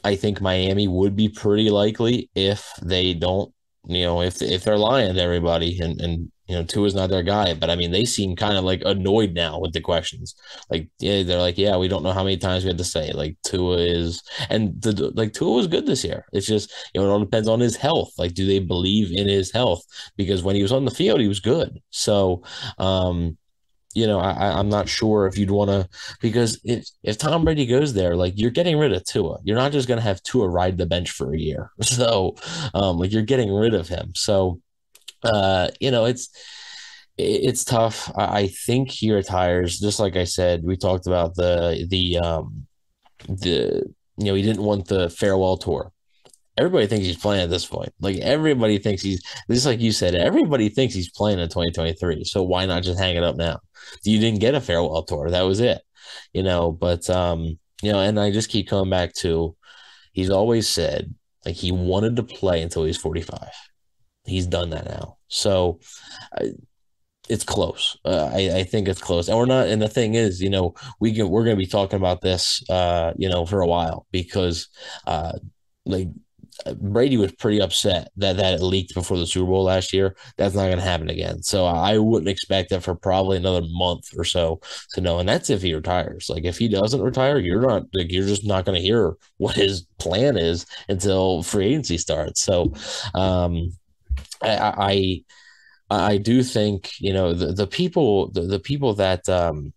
I think Miami would be pretty likely if they don't, you know, if if they're lying to everybody and, and you know, Tua's not their guy. But, I mean, they seem kind of, like, annoyed now with the questions. Like, yeah, they're like, yeah, we don't know how many times we had to say it. Like, Tua is – and, the, like, Tua was good this year. It's just, you know, it all depends on his health. Like, do they believe in his health? Because when he was on the field, he was good. So, um, you know, I, I'm not sure if you'd want to – because if, if Tom Brady goes there, like, you're getting rid of Tua. You're not just going to have Tua ride the bench for a year. So, um, like, you're getting rid of him. So – Uh, you know, it's it's tough. I think he retires. Just like I said, we talked about the the um the you know, he didn't want the farewell tour. Everybody thinks he's playing at this point. Like everybody thinks he's just like you said. Everybody thinks he's playing in twenty twenty-three. So why not just hang it up now? You didn't get a farewell tour. That was it. You know, but um, you know, and I just keep coming back to he's always said like he wanted to play until he's forty-five. He's done that now. So uh, it's close. Uh, I, I think it's close. And we're not, and the thing is, you know, we can, we're going to be talking about this, uh, you know, for a while because uh, like Brady was pretty upset that, that it leaked before the Super Bowl last year. That's not going to happen again. So I wouldn't expect that for probably another month or so to know. And that's if he retires. Like if he doesn't retire, you're not, like, you're just not going to hear what his plan is until free agency starts. So, um, I, I I do think, you know, the, the people the, the people that um,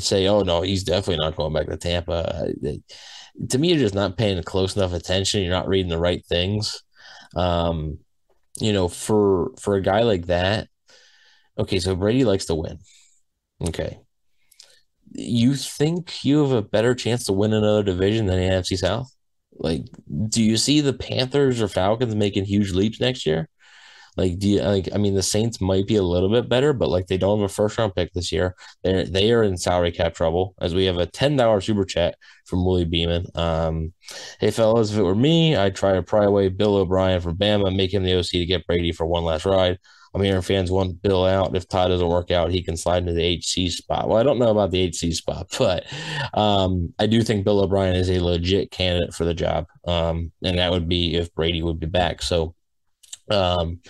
say, oh, no, he's definitely not going back to Tampa. They, to me, you're just not paying close enough attention. You're not reading the right things. Um, you know, for for a guy like that, Okay, so Brady likes to win. Okay. You think you have a better chance to win another division than the N F C South? Like, do you see the Panthers or Falcons making huge leaps next year? Like, do you, like, I mean, the Saints might be a little bit better, but like, they don't have a first round pick this year. They they are in salary cap trouble, as we have a ten dollar super chat from Willie Beeman. Um, hey fellas, if it were me, I'd try to pry away Bill O'Brien from Bama, make him the O C to get Brady for one last ride. I'm hearing fans want Bill out. If Ty doesn't work out, he can slide into the H C spot. Well, I don't know about the H C spot, but um, I do think Bill O'Brien is a legit candidate for the job, um, and that would be if Brady would be back. So um,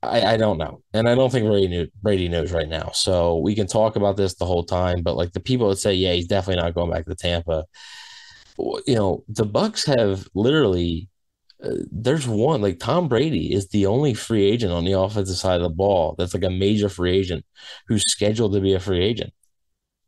I, I don't know, and I don't think Brady, knew, Brady knows right now. So we can talk about this the whole time, but like the people that say, yeah, he's definitely not going back to Tampa. You know, the Bucks have literally – Uh, there's one, like Tom Brady is the only free agent on the offensive side of the ball that's like a major free agent who's scheduled to be a free agent.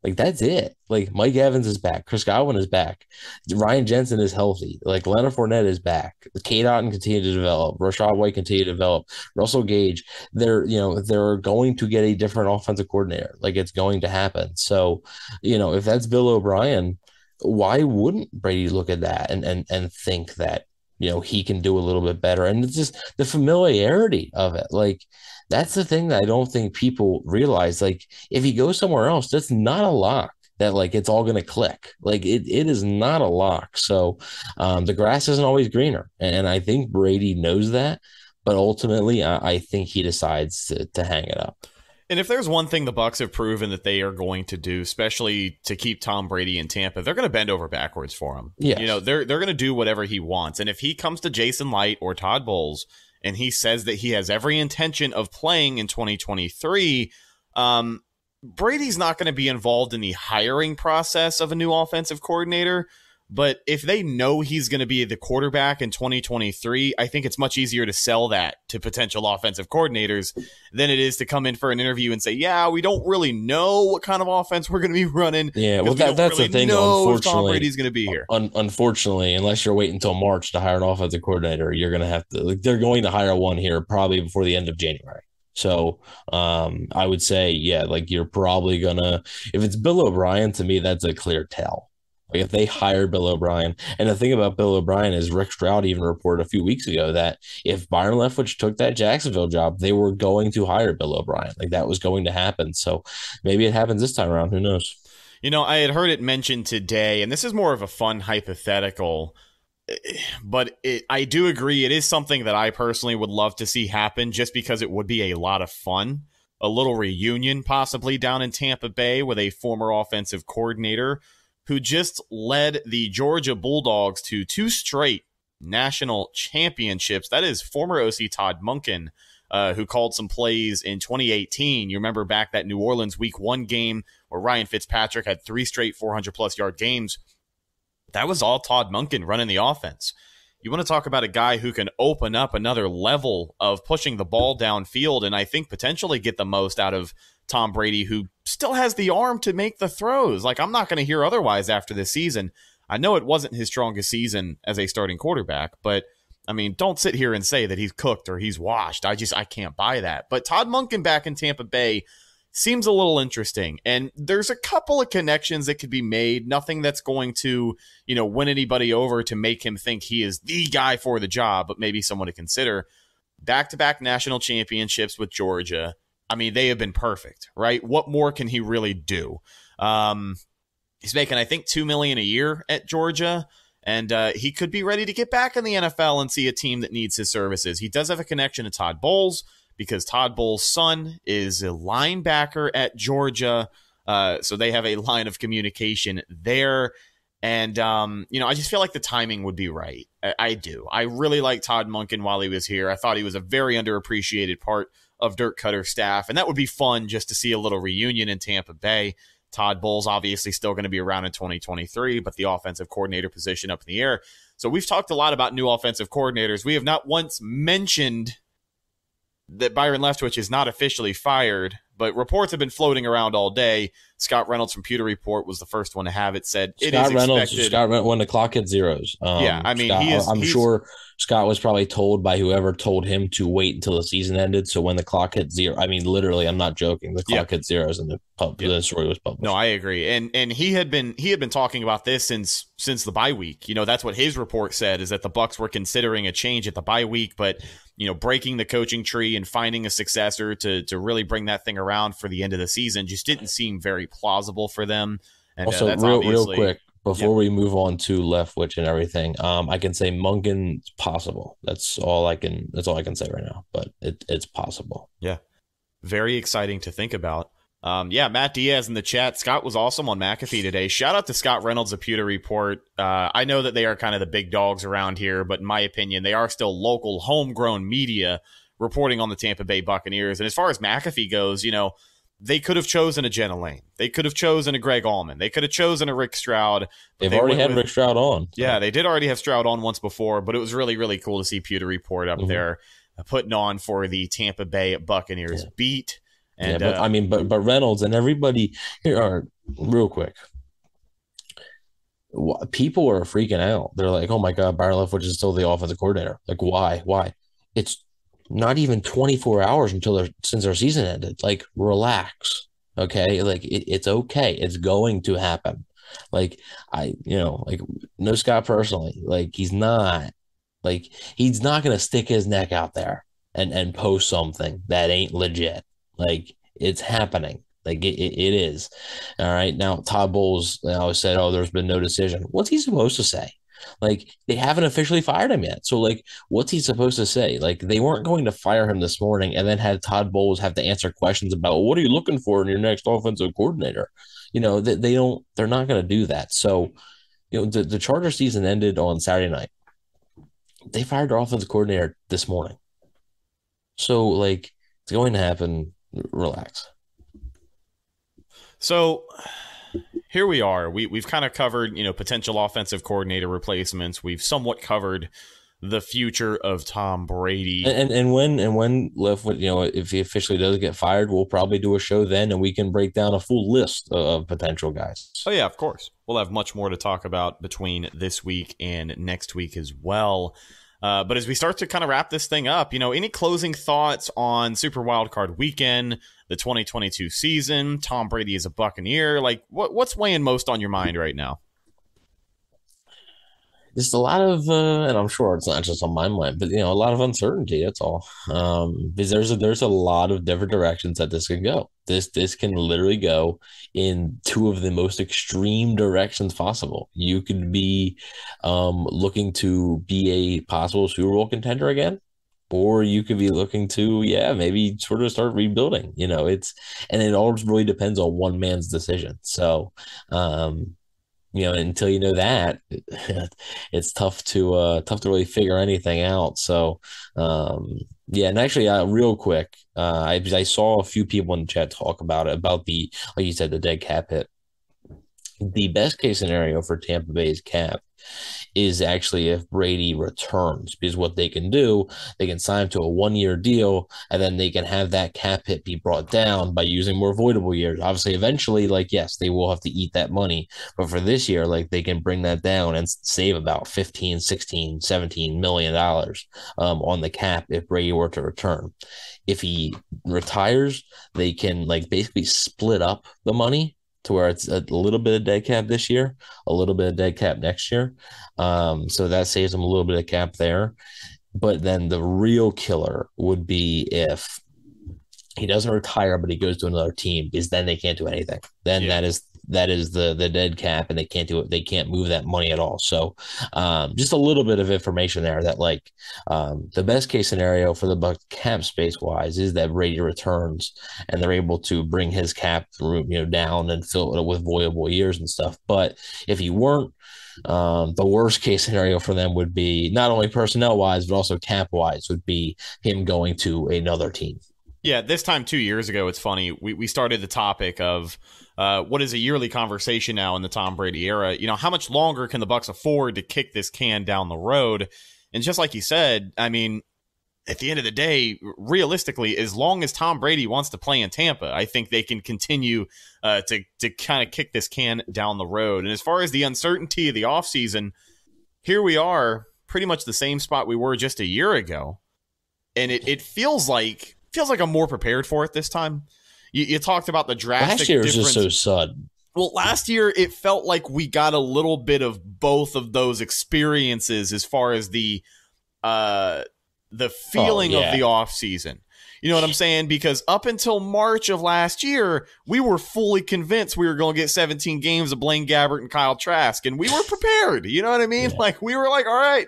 Like, that's it. Like, Mike Evans is back. Chris Godwin is back. Ryan Jensen is healthy. Like, Leonard Fournette is back. Cade Otton continue to develop. Rachaad White continue to develop. Russell Gage. They're, you know, they're going to get a different offensive coordinator. Like, it's going to happen. So, you know, if that's Bill O'Brien, why wouldn't Brady look at that and and and think that, you know, he can do a little bit better? And it's just the familiarity of it. Like, that's the thing that I don't think people realize. Like, if he goes somewhere else, that's not a lock that, like, it's all going to click. Like, it it is not a lock. So um, the grass isn't always greener. And I think Brady knows that. But ultimately, I, I think he decides to, to hang it up. And if there's one thing the Bucs have proven that they are going to do, especially to keep Tom Brady in Tampa, they're going to bend over backwards for him. Yeah, you know, they're they're going to do whatever he wants. And if he comes to Jason Light or Todd Bowles and he says that he has every intention of playing in twenty twenty-three, um, Brady's not going to be involved in the hiring process of a new offensive coordinator. But if they know he's going to be the quarterback in twenty twenty-three, I think it's much easier to sell that to potential offensive coordinators than it is to come in for an interview and say, yeah, we don't really know what kind of offense we're going to be running. Yeah, well, that, we that's really the thing. Unfortunately, Tom Brady's going to be here. Un- unfortunately, unless you're waiting until March to hire an offensive coordinator, you're going to have to, like, they're going to hire one here probably before the end of January. So um, I would say, yeah, like, you're probably going to, if it's Bill O'Brien, to me, that's a clear tell. Like, if they hire Bill O'Brien, and the thing about Bill O'Brien is Rick Stroud even reported a few weeks ago that if Byron Leftwich took that Jacksonville job, they were going to hire Bill O'Brien. Like, that was going to happen. So maybe it happens this time around. Who knows? You know, I had heard it mentioned today, and this is more of a fun hypothetical, but it, I do agree it is something that I personally would love to see happen just because it would be a lot of fun. A little reunion possibly down in Tampa Bay with a former offensive coordinator who just led the Georgia Bulldogs to two straight national championships. That is former O C Todd Monken, uh, who called some plays in twenty eighteen. You remember back that New Orleans week one game where Ryan Fitzpatrick had three straight four hundred plus yard games. That was all Todd Monken running the offense. You want to talk about a guy who can open up another level of pushing the ball downfield, and I think potentially get the most out of Tom Brady, who still has the arm to make the throws. Like, I'm not going to hear otherwise after this season. I know it wasn't his strongest season as a starting quarterback, but I mean, don't sit here and say that he's cooked or he's washed. I just, I can't buy that. But Todd Monken back in Tampa Bay seems a little interesting. And there's a couple of connections that could be made. Nothing that's going to, you know, win anybody over to make him think he is the guy for the job, but maybe someone to consider. Back-to-back national championships with Georgia. I mean, they have been perfect, right? What more can he really do? Um, he's making, I think, two million dollars a year at Georgia, and uh, he could be ready to get back in the N F L and see a team that needs his services. He does have a connection to Todd Bowles because Todd Bowles' son is a linebacker at Georgia, uh, so they have a line of communication there. And, um, you know, I just feel like the timing would be right. I, I do. I really like Todd Monken while he was here. I thought he was a very underappreciated part of Dirk Cutter's staff, and that would be fun just to see a little reunion in Tampa Bay. Todd Bowles obviously still going to be around in twenty twenty-three, but the offensive coordinator position up in the air. So we've talked a lot about new offensive coordinators. We have not once mentioned that Byron Leftwich is not officially fired, But reports have been floating around all day. Scott Reynolds from Pewter Report was the first one to have it. Said it Scott is Reynolds, expected. Scott Reynolds, when the clock hit zeros. Um, yeah, I mean, Scott, he is, I'm sure Scott was probably told by whoever told him to wait until the season ended. So when the clock hit zero, I mean, literally, I'm not joking. The clock yeah. hit zeros, and the, pub, yeah. the story was published. No, I agree. And and he had been he had been talking about this since since the bye week. You know, that's what his report said, is that the Bucks were considering a change at the bye week, but you know, breaking the coaching tree and finding a successor to to really bring that thing around for the end of the season just didn't seem very plausible for them. And also, uh, that's real, real quick before yep. we move on to Leftwich and everything, um, I can say Munkin's possible. That's all I can. That's all I can say right now. But it, it's possible. Yeah, very exciting to think about. Um, yeah, Matt Diaz in the chat. Scott was awesome on McAfee today. Shout out to Scott Reynolds of Pewter Report. Uh, I know that they are kind of the big dogs around here, but in my opinion, they are still local, homegrown media reporting on the Tampa Bay Buccaneers. And as far as McAfee goes, you know, they could have chosen a Jenna Lane. They could have chosen a Greg Allman. They could have chosen a Rick Stroud. They've they already had with, Rick Stroud on. So. Yeah, they did already have Stroud on once before, but it was really, really cool to see Pewter Report up mm-hmm. there uh, putting on for the Tampa Bay Buccaneers yeah. beat. And, yeah, but uh, I mean, but but Reynolds and everybody here are real quick. People are freaking out. They're like, "Oh my God, Byron Leftwich is still the offensive coordinator." Like, why? Why? It's not even twenty-four hours until since our season ended. Like, relax, okay? Like, it, it's okay. It's going to happen. Like, I, you know, like no Scott personally. Like, he's not, like he's not gonna stick his neck out there and and post something that ain't legit. Like, it's happening. Like, it, it, it is. All right. Now, Todd Bowles always said, oh, there's been no decision. What's he supposed to say? Like, they haven't officially fired him yet. So, like, what's he supposed to say? Like, they weren't going to fire him this morning and then had Todd Bowles have to answer questions about, well, what are you looking for in your next offensive coordinator? You know, they, they don't, they're not going to do that. So, you know, the, the Chargers season ended on Saturday night. They fired their offensive coordinator this morning. So, like, it's going to happen. Relax. So here we are. We we've kind of covered, you know, potential offensive coordinator replacements. We've somewhat covered the future of Tom Brady. And and, and when and when Leftwich, you know, if he officially does get fired, we'll probably do a show then, and we can break down a full list of potential guys. Oh yeah, of course. We'll have much more to talk about between this week and next week as well. Uh, but as we start to kind of wrap this thing up, you know, any closing thoughts on Super Wildcard Weekend, the twenty twenty-two season, Tom Brady is a Buccaneer? Like, what what's weighing most on your mind right now? Just a lot of, uh, and I'm sure it's not just on my mind, but you know, a lot of uncertainty. That's all. Um, because there's a, there's a lot of different directions that this can go. This this can literally go in two of the most extreme directions possible. You could be um, looking to be a possible Super Bowl contender again, or you could be looking to, yeah, maybe sort of start rebuilding. You know, it's and it all really depends on one man's decision. So. Um, You know, until you know that, it's tough to uh, tough to really figure anything out. So, um, yeah, and actually, uh, real quick, uh, I I saw a few people in the chat talk about it, about the, like you said, the dead cap hit. The best case scenario for Tampa Bay's cap is actually if Brady returns, because what they can do, they can sign him to a one-year deal, and then they can have that cap hit be brought down by using more voidable years. Obviously, eventually, like, yes, they will have to eat that money, but for this year, like, they can bring that down and save about fifteen, sixteen, seventeen million dollars um, on the cap if Brady were to return. If he retires, they can, like, basically split up the money to where it's a little bit of dead cap this year, a little bit of dead cap next year. Um, so that saves them a little bit of cap there. But then the real killer would be if he doesn't retire, but he goes to another team, because then they can't do anything. Then yeah. that is that is the the dead cap, and they can't do it. They can't move that money at all. So um, just a little bit of information there that, like, um, the best case scenario for the Buc cap space wise is that Brady returns and they're able to bring his cap through, you know, down and fill it with voidable years and stuff. But if he weren't, um, the worst case scenario for them would be not only personnel wise, but also cap wise would be him going to another team. Yeah, this time two years ago, it's funny. We we started the topic of uh, what is a yearly conversation now in the Tom Brady era. You know, how much longer can the Bucs afford to kick this can down the road? And just like you said, I mean, at the end of the day, realistically, as long as Tom Brady wants to play in Tampa, I think they can continue uh, to to kind of kick this can down the road. And as far as the uncertainty of the offseason, here we are, pretty much the same spot we were just a year ago. And it, it feels like feels like I'm more prepared for it this time. You, you talked about the drastic difference. Last year was just so sudden. Well, last year it felt like we got a little bit of both of those experiences as far as the uh, the feeling oh, yeah. of the offseason. You know what I'm saying? Because up until March of last year, we were fully convinced we were going to get seventeen games of Blaine Gabbert and Kyle Trask, and we were prepared. You know what I mean? Yeah. Like, we were like, all right,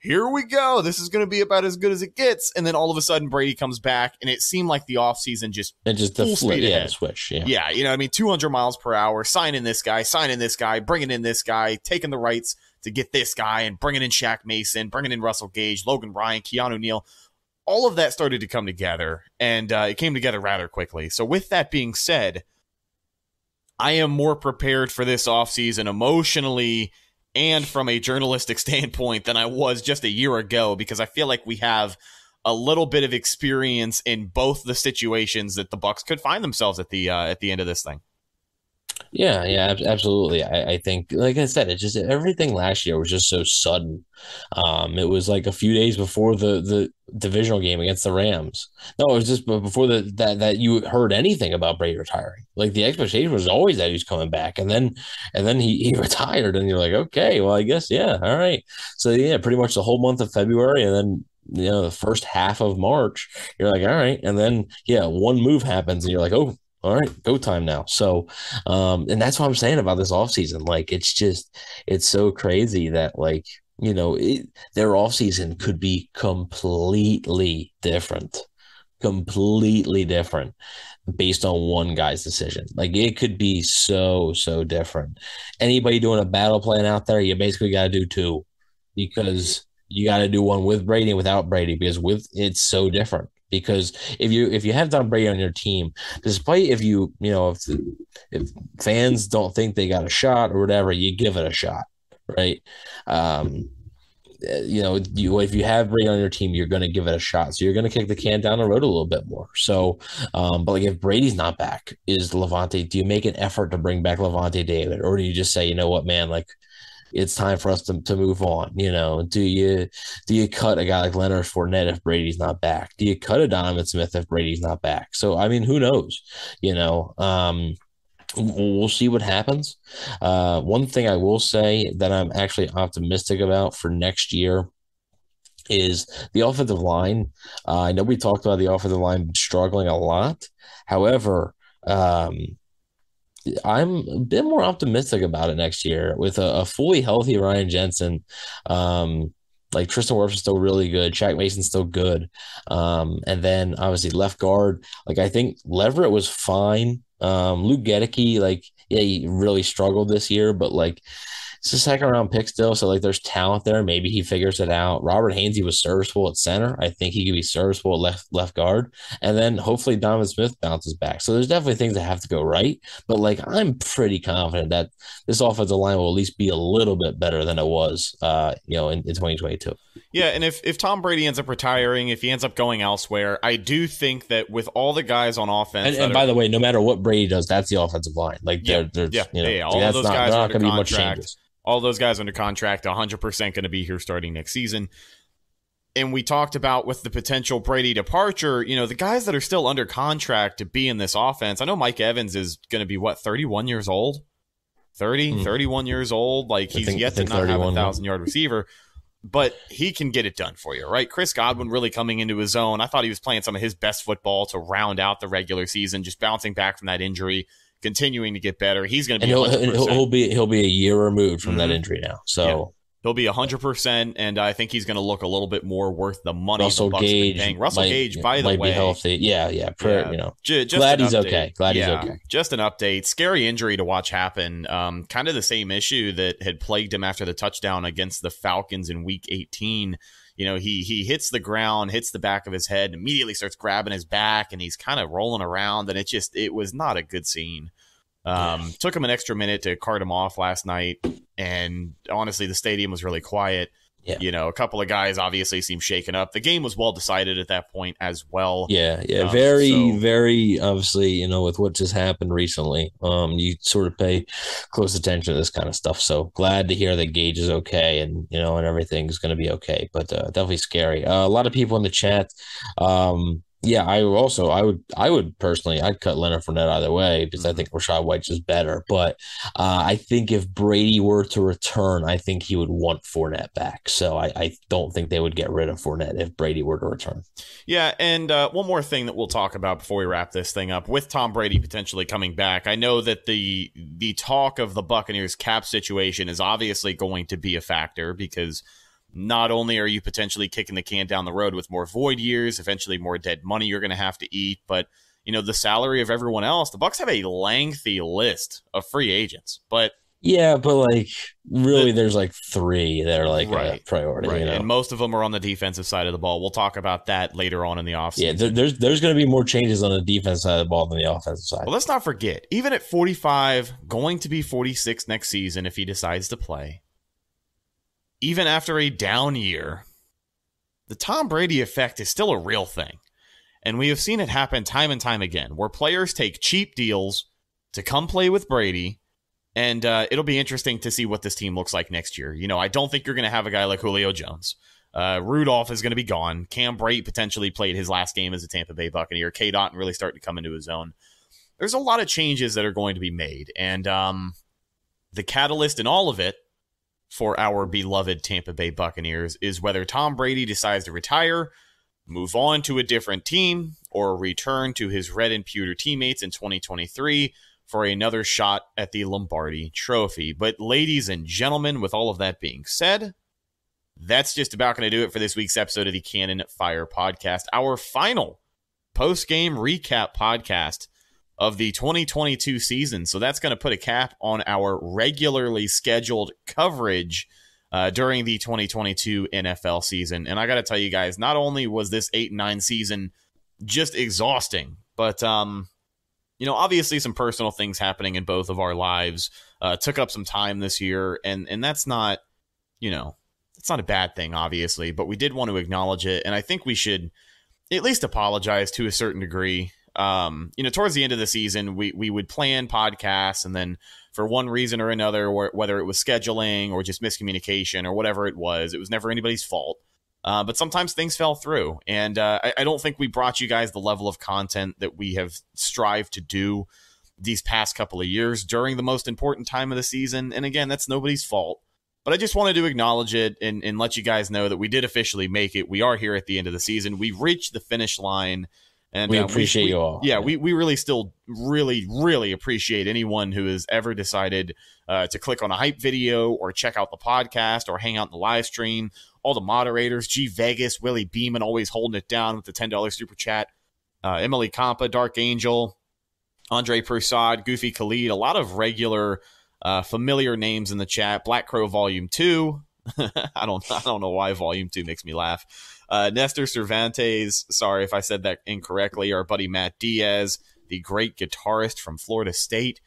here we go. This is going to be about as good as it gets. And then all of a sudden, Brady comes back, and it seemed like the offseason just, and just full the flip, speed yeah, ahead. Switch, yeah. yeah, you know what I mean? two hundred miles per hour, signing this guy, signing this guy, bringing in this guy, taking the rights to get this guy, and bringing in Shaq Mason, bringing in Russell Gage, Logan Ryan, Keanu Neal. All of that started to come together, and uh, it came together rather quickly. So with that being said, I am more prepared for this offseason emotionally and from a journalistic standpoint than I was just a year ago, because I feel like we have a little bit of experience in both the situations that the Bucs could find themselves at the uh, at the end of this thing. Yeah, yeah, absolutely. I, I think, like I said, it just everything last year was just so sudden. Um, it was like a few days before the, the divisional game against the Rams. No, it was just before the, that that you heard anything about Brady retiring. Like, the expectation was always that he was coming back, and then and then he, he retired, and you're like, okay, well, I guess, yeah, all right. So yeah, pretty much the whole month of February, and then, you know, the first half of March, you're like, all right, and then yeah, one move happens, and you're like, oh. All right, go time now. So, um, and that's what I'm saying about this offseason. Like, it's just, it's so crazy that, like, you know, it, their offseason could be completely different, completely different based on one guy's decision. Like, it could be so, so different. Anybody doing a battle plan out there, you basically got to do two, because you got to do one with Brady and without Brady, because with it's so different. Because if you if you have Tom Brady on your team, despite if you you know if, if fans don't think they got a shot or whatever, you give it a shot, right? Um, you know, you, if you have Brady on your team, you're going to give it a shot. So you're going to kick the can down the road a little bit more. So, um, but like if Brady's not back, is Levante? Do you make an effort to bring back Levante David, or do you just say, you know what, man, like, it's time for us to, to move on. You know, do you do you cut a guy like Leonard Fournette if Brady's not back? Do you cut a Donovan Smith if Brady's not back? So, I mean, who knows? You know, um, we'll see what happens. Uh, one thing I will say that I'm actually optimistic about for next year is the offensive line. Uh, I know we talked about the offensive line struggling a lot. However, um, I'm a bit more optimistic about it next year with a, a fully healthy Ryan Jensen. Um, like Tristan Wirfs still really good. Shaq Mason's still good. Um, and then obviously left guard. Like, I think Leverett was fine. Um, Luke Gedeke, like, yeah, he really struggled this year, but like, it's a second round pick still. So like, there's talent there. Maybe he figures it out. Robert Hainsey was serviceable at center. I think he could be serviceable at left, left guard. And then hopefully Donovan Smith bounces back. So there's definitely things that have to go right. But like, I'm pretty confident that this offensive line will at least be a little bit better than it was, uh, you know, in, in twenty twenty-two. Yeah. And if, if Tom Brady ends up retiring, if he ends up going elsewhere, I do think that with all the guys on offense. And, and by are, the way, no matter what Brady does, that's the offensive line. Like, yeah, they're, they're, yeah, you know, yeah, all that's of those not, guys are not going to be much changes. All those guys under contract, one hundred percent going to be here starting next season. And we talked about with the potential Brady departure, you know, the guys that are still under contract to be in this offense. I know Mike Evans is going to be, what, thirty-one years old? thirty, mm-hmm. thirty-one years old. Like, he's think, yet to not have a one thousand-yard receiver. But he can get it done for you, right? Chris Godwin really coming into his own. I thought he was playing some of his best football to round out the regular season, just bouncing back from that injury, continuing to get better. He's going to be, and he'll, and he'll be he'll be a year removed from mm-hmm. that injury now. So yeah. He'll be one hundred percent, and I think he's going to look a little bit more worth the money. Russell the Gage, Russell might, Gage, by the might way, be healthy. Yeah, yeah, prayer, yeah. You know, J- just glad he's update. okay. Glad yeah, he's okay. Just an update. Scary injury to watch happen. Um, kind of the same issue that had plagued him after the touchdown against the Falcons in Week eighteen. You know, he he hits the ground, hits the back of his head, and immediately starts grabbing his back, and he's kind of rolling around, and it just it was not a good scene. Um, yeah. Took him an extra minute to cart him off last night, and honestly, the stadium was really quiet. Yeah. You know, a couple of guys obviously seem shaken up. The game was well decided at that point as well. Yeah, yeah. Um, very, so. very obviously, you know, with what just happened recently, um, you sort of pay close attention to this kind of stuff. So glad to hear that Gage is okay and, you know, and everything's going to be okay. But uh, definitely scary. Uh, a lot of people in the chat, um, yeah, I also I would I would personally I'd cut Leonard Fournette either way because I think Rachaad White's just better. But uh, I think if Brady were to return, I think he would want Fournette back. So I, I don't think they would get rid of Fournette if Brady were to return. Yeah, and uh, one more thing that we'll talk about before we wrap this thing up with Tom Brady potentially coming back. I know that the the talk of the Buccaneers cap situation is obviously going to be a factor because not only are you potentially kicking the can down the road with more void years, eventually more dead money you're going to have to eat, but, you know, the salary of everyone else, the Bucs have a lengthy list of free agents. But yeah, but like really the, there's like three that are like right, a priority. Right. You know? And most of them are on the defensive side of the ball. We'll talk about that later on in the offseason. Yeah, there, there's there's going to be more changes on the defense side of the ball than the offensive side. Well, let's not forget, even at forty-five, going to be forty-six next season if he decides to play, even after a down year, the Tom Brady effect is still a real thing. And we have seen it happen time and time again, where players take cheap deals to come play with Brady. And uh, it'll be interesting to see what this team looks like next year. You know, I don't think you're going to have a guy like Julio Jones. Uh, Rudolph is going to be gone. Cam Brate potentially played his last game as a Tampa Bay Buccaneer. K-Dot really starting to come into his own. There's a lot of changes that are going to be made. And um, the catalyst in all of it for our beloved Tampa Bay Buccaneers is whether Tom Brady decides to retire, move on to a different team, or return to his red and pewter teammates in twenty twenty-three for another shot at the Lombardi Trophy. But ladies and gentlemen, with all of that being said, that's just about going to do it for this week's episode of the Cannon Fire Podcast, our final post-game recap podcast of the twenty twenty-two season. So that's going to put a cap on our regularly scheduled coverage uh, during the twenty twenty-two N F L season. And I got to tell you guys, not only was this eight and nine season just exhausting, but, um, you know, obviously some personal things happening in both of our lives uh, took up some time this year. And, and that's not, you know, it's not a bad thing, obviously, but we did want to acknowledge it. And I think we should at least apologize to a certain degree. Um, you know, towards the end of the season, we we would plan podcasts, and then for one reason or another, whether it was scheduling or just miscommunication or whatever it was, it was never anybody's fault. Uh, but sometimes things fell through, and uh, I, I don't think we brought you guys the level of content that we have strived to do these past couple of years during the most important time of the season. And again, that's nobody's fault. But I just wanted to acknowledge it and, and let you guys know that we did officially make it. We are here at the end of the season. We reached the finish line. And we uh, appreciate we, we, you all. Yeah, we, we really still really, really appreciate anyone who has ever decided uh, to click on a hype video or check out the podcast or hang out in the live stream. All the moderators, G Vegas, Willie Beeman, always holding it down with the ten dollars super chat. Uh, Emily Compa, Dark Angel, Andre Prasad, Goofy Khalid, a lot of regular uh, familiar names in the chat. Black Crow Volume two. I don't I don't know why Volume two makes me laugh. Uh, Nestor Cervantes, sorry if I said that incorrectly. Our buddy Matt Diaz, the great guitarist from Florida State.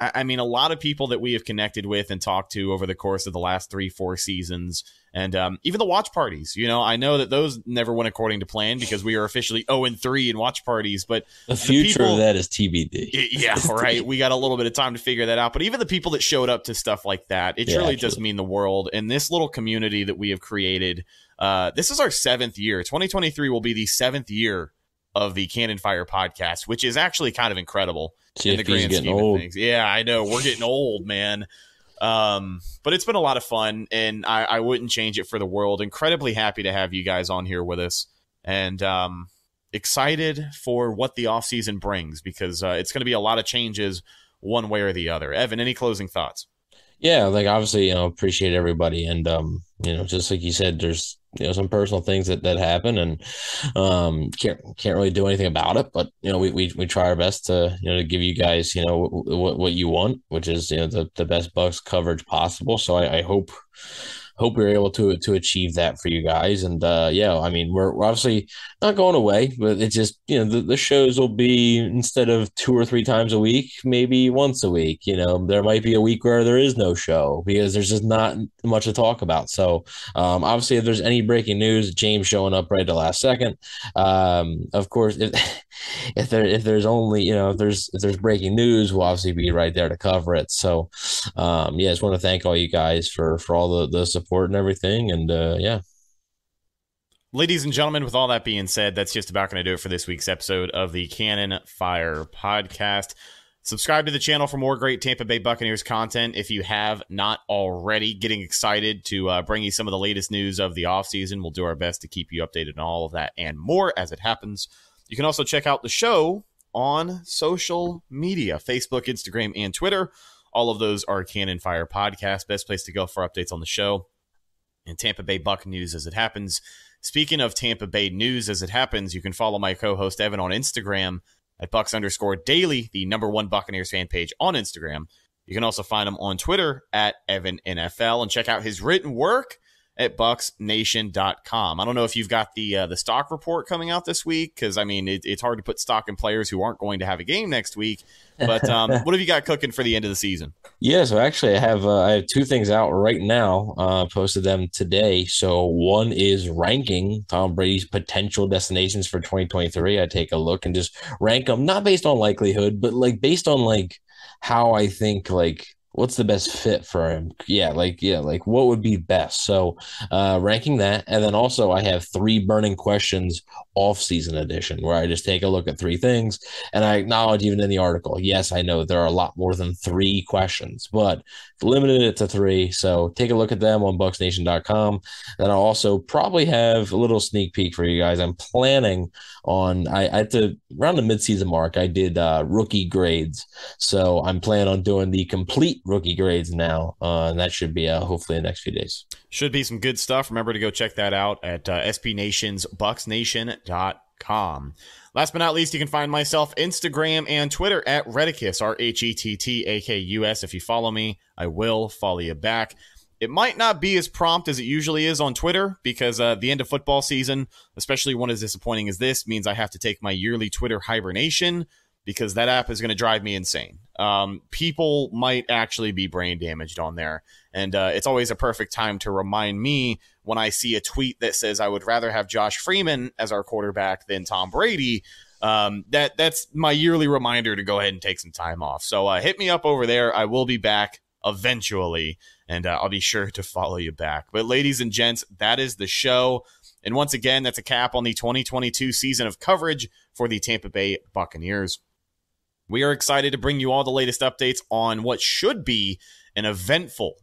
I, I mean, a lot of people that we have connected with and talked to over the course of the last three, four seasons, and um, even the watch parties. You know, I know that those never went according to plan because we are officially oh and three in watch parties. But the future the people, of that is T B D. It, yeah, right. We got a little bit of time to figure that out. But even the people that showed up to stuff like that, it yeah, truly actually. does mean the world. And this little community that we have created. Uh, this is our seventh year. twenty twenty-three will be the seventh year of the Cannon Fire Podcast, which is actually kind of incredible in the grand scheme of things. Yeah, I know. We're getting old, man. Um, but it's been a lot of fun, and I, I wouldn't change it for the world. Incredibly happy to have you guys on here with us, and um, excited for what the offseason brings because uh, it's going to be a lot of changes one way or the other. Evan, any closing thoughts? Yeah, like obviously, you know, appreciate everybody. And, um, you know, just like you said, there's, you know, some personal things that, that happen and um, can't can't really do anything about it. But, you know, we, we, we try our best to, you know, to give you guys, you know, what, what you want, which is, you know, the, the best Bucks coverage possible. So I, I hope. hope we were able to to achieve that for you guys. And uh, yeah, I mean, we're, we're obviously not going away, but it's just, you know, the, the shows will be, instead of two or three times a week, maybe once a week. You know, there might be a week where there is no show because there's just not much to talk about. So um, obviously, if there's any breaking news, James showing up right at the last second. Um, of course, if if there if there's only you know if there's if there's breaking news, we'll obviously be right there to cover it. So um, yeah, I just want to thank all you guys for for all the the support and everything. And uh, yeah. Ladies and gentlemen, with all that being said, that's just about going to do it for this week's episode of the Cannon Fire Podcast. Subscribe to the channel for more great Tampa Bay Buccaneers content if you have not already. Getting excited to uh, bring you some of the latest news of the offseason. We'll do our best to keep you updated on all of that and more as it happens. You can also check out the show on social media, Facebook, Instagram, and Twitter. All of those are Cannon Fire Podcast. Best place to go for updates on the show and Tampa Bay Buc news as it happens. Speaking of Tampa Bay news as it happens, you can follow my co-host Evan on Instagram at Bucs underscore daily, the number one Buccaneers fan page on Instagram. You can also find him on Twitter at Evan N F L and check out his written work at Bucs Nation dot com. I don't know if you've got the uh, the stock report coming out this week, because, I mean, it, it's hard to put stock in players who aren't going to have a game next week. But um, what have you got cooking for the end of the season? Yeah, so actually I have uh, I have two things out right now. Uh, posted them today. So one is ranking Tom Brady's potential destinations for twenty twenty-three. I take a look and just rank them, not based on likelihood, but like based on like how I think like what's the best fit for him. Yeah, like yeah, like what would be best. So uh, ranking that, and then also I have three burning questions off-season edition, where I just take a look at three things, and I acknowledge even in the article, yes, I know there are a lot more than three questions, but limited it to three. So take a look at them on Bucs Nation dot com. Then I'll also probably have a little sneak peek for you guys. I'm planning on, I, I at the around the midseason mark, I did uh, rookie grades. So I'm planning on doing the complete rookie grades now, uh, and that should be uh, hopefully in the next few days. Should be some good stuff. Remember to go check that out at uh, S B Nation's Bucs Nation dot com. Last but not least, you can find myself Instagram and Twitter at Retikus, R H E T T A K U S. If you follow me, I will follow you back. It might not be as prompt as it usually is on Twitter because uh, the end of football season, especially one as disappointing as this, means I have to take my yearly Twitter hibernation because that app is going to drive me insane. Um, people might actually be brain damaged on there. And uh, it's always a perfect time to remind me when I see a tweet that says I would rather have Josh Freeman as our quarterback than Tom Brady. Um, that that's my yearly reminder to go ahead and take some time off. So uh, hit me up over there. I will be back eventually, and uh, I'll be sure to follow you back. But ladies and gents, that is the show. And once again, that's a cap on the twenty twenty-two season of coverage for the Tampa Bay Buccaneers. We are excited to bring you all the latest updates on what should be an eventful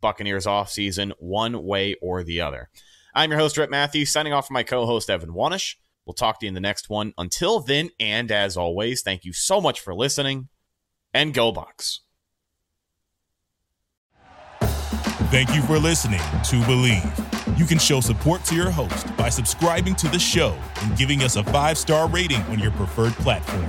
Buccaneers offseason, one way or the other. I'm your host, Rhett Matthews, signing off for my co-host, Evan Wanish. We'll talk to you in the next one. Until then, and as always, thank you so much for listening, and go Bucs. Thank you for listening to Believe. You can show support to your host by subscribing to the show and giving us a five-star rating on your preferred platform.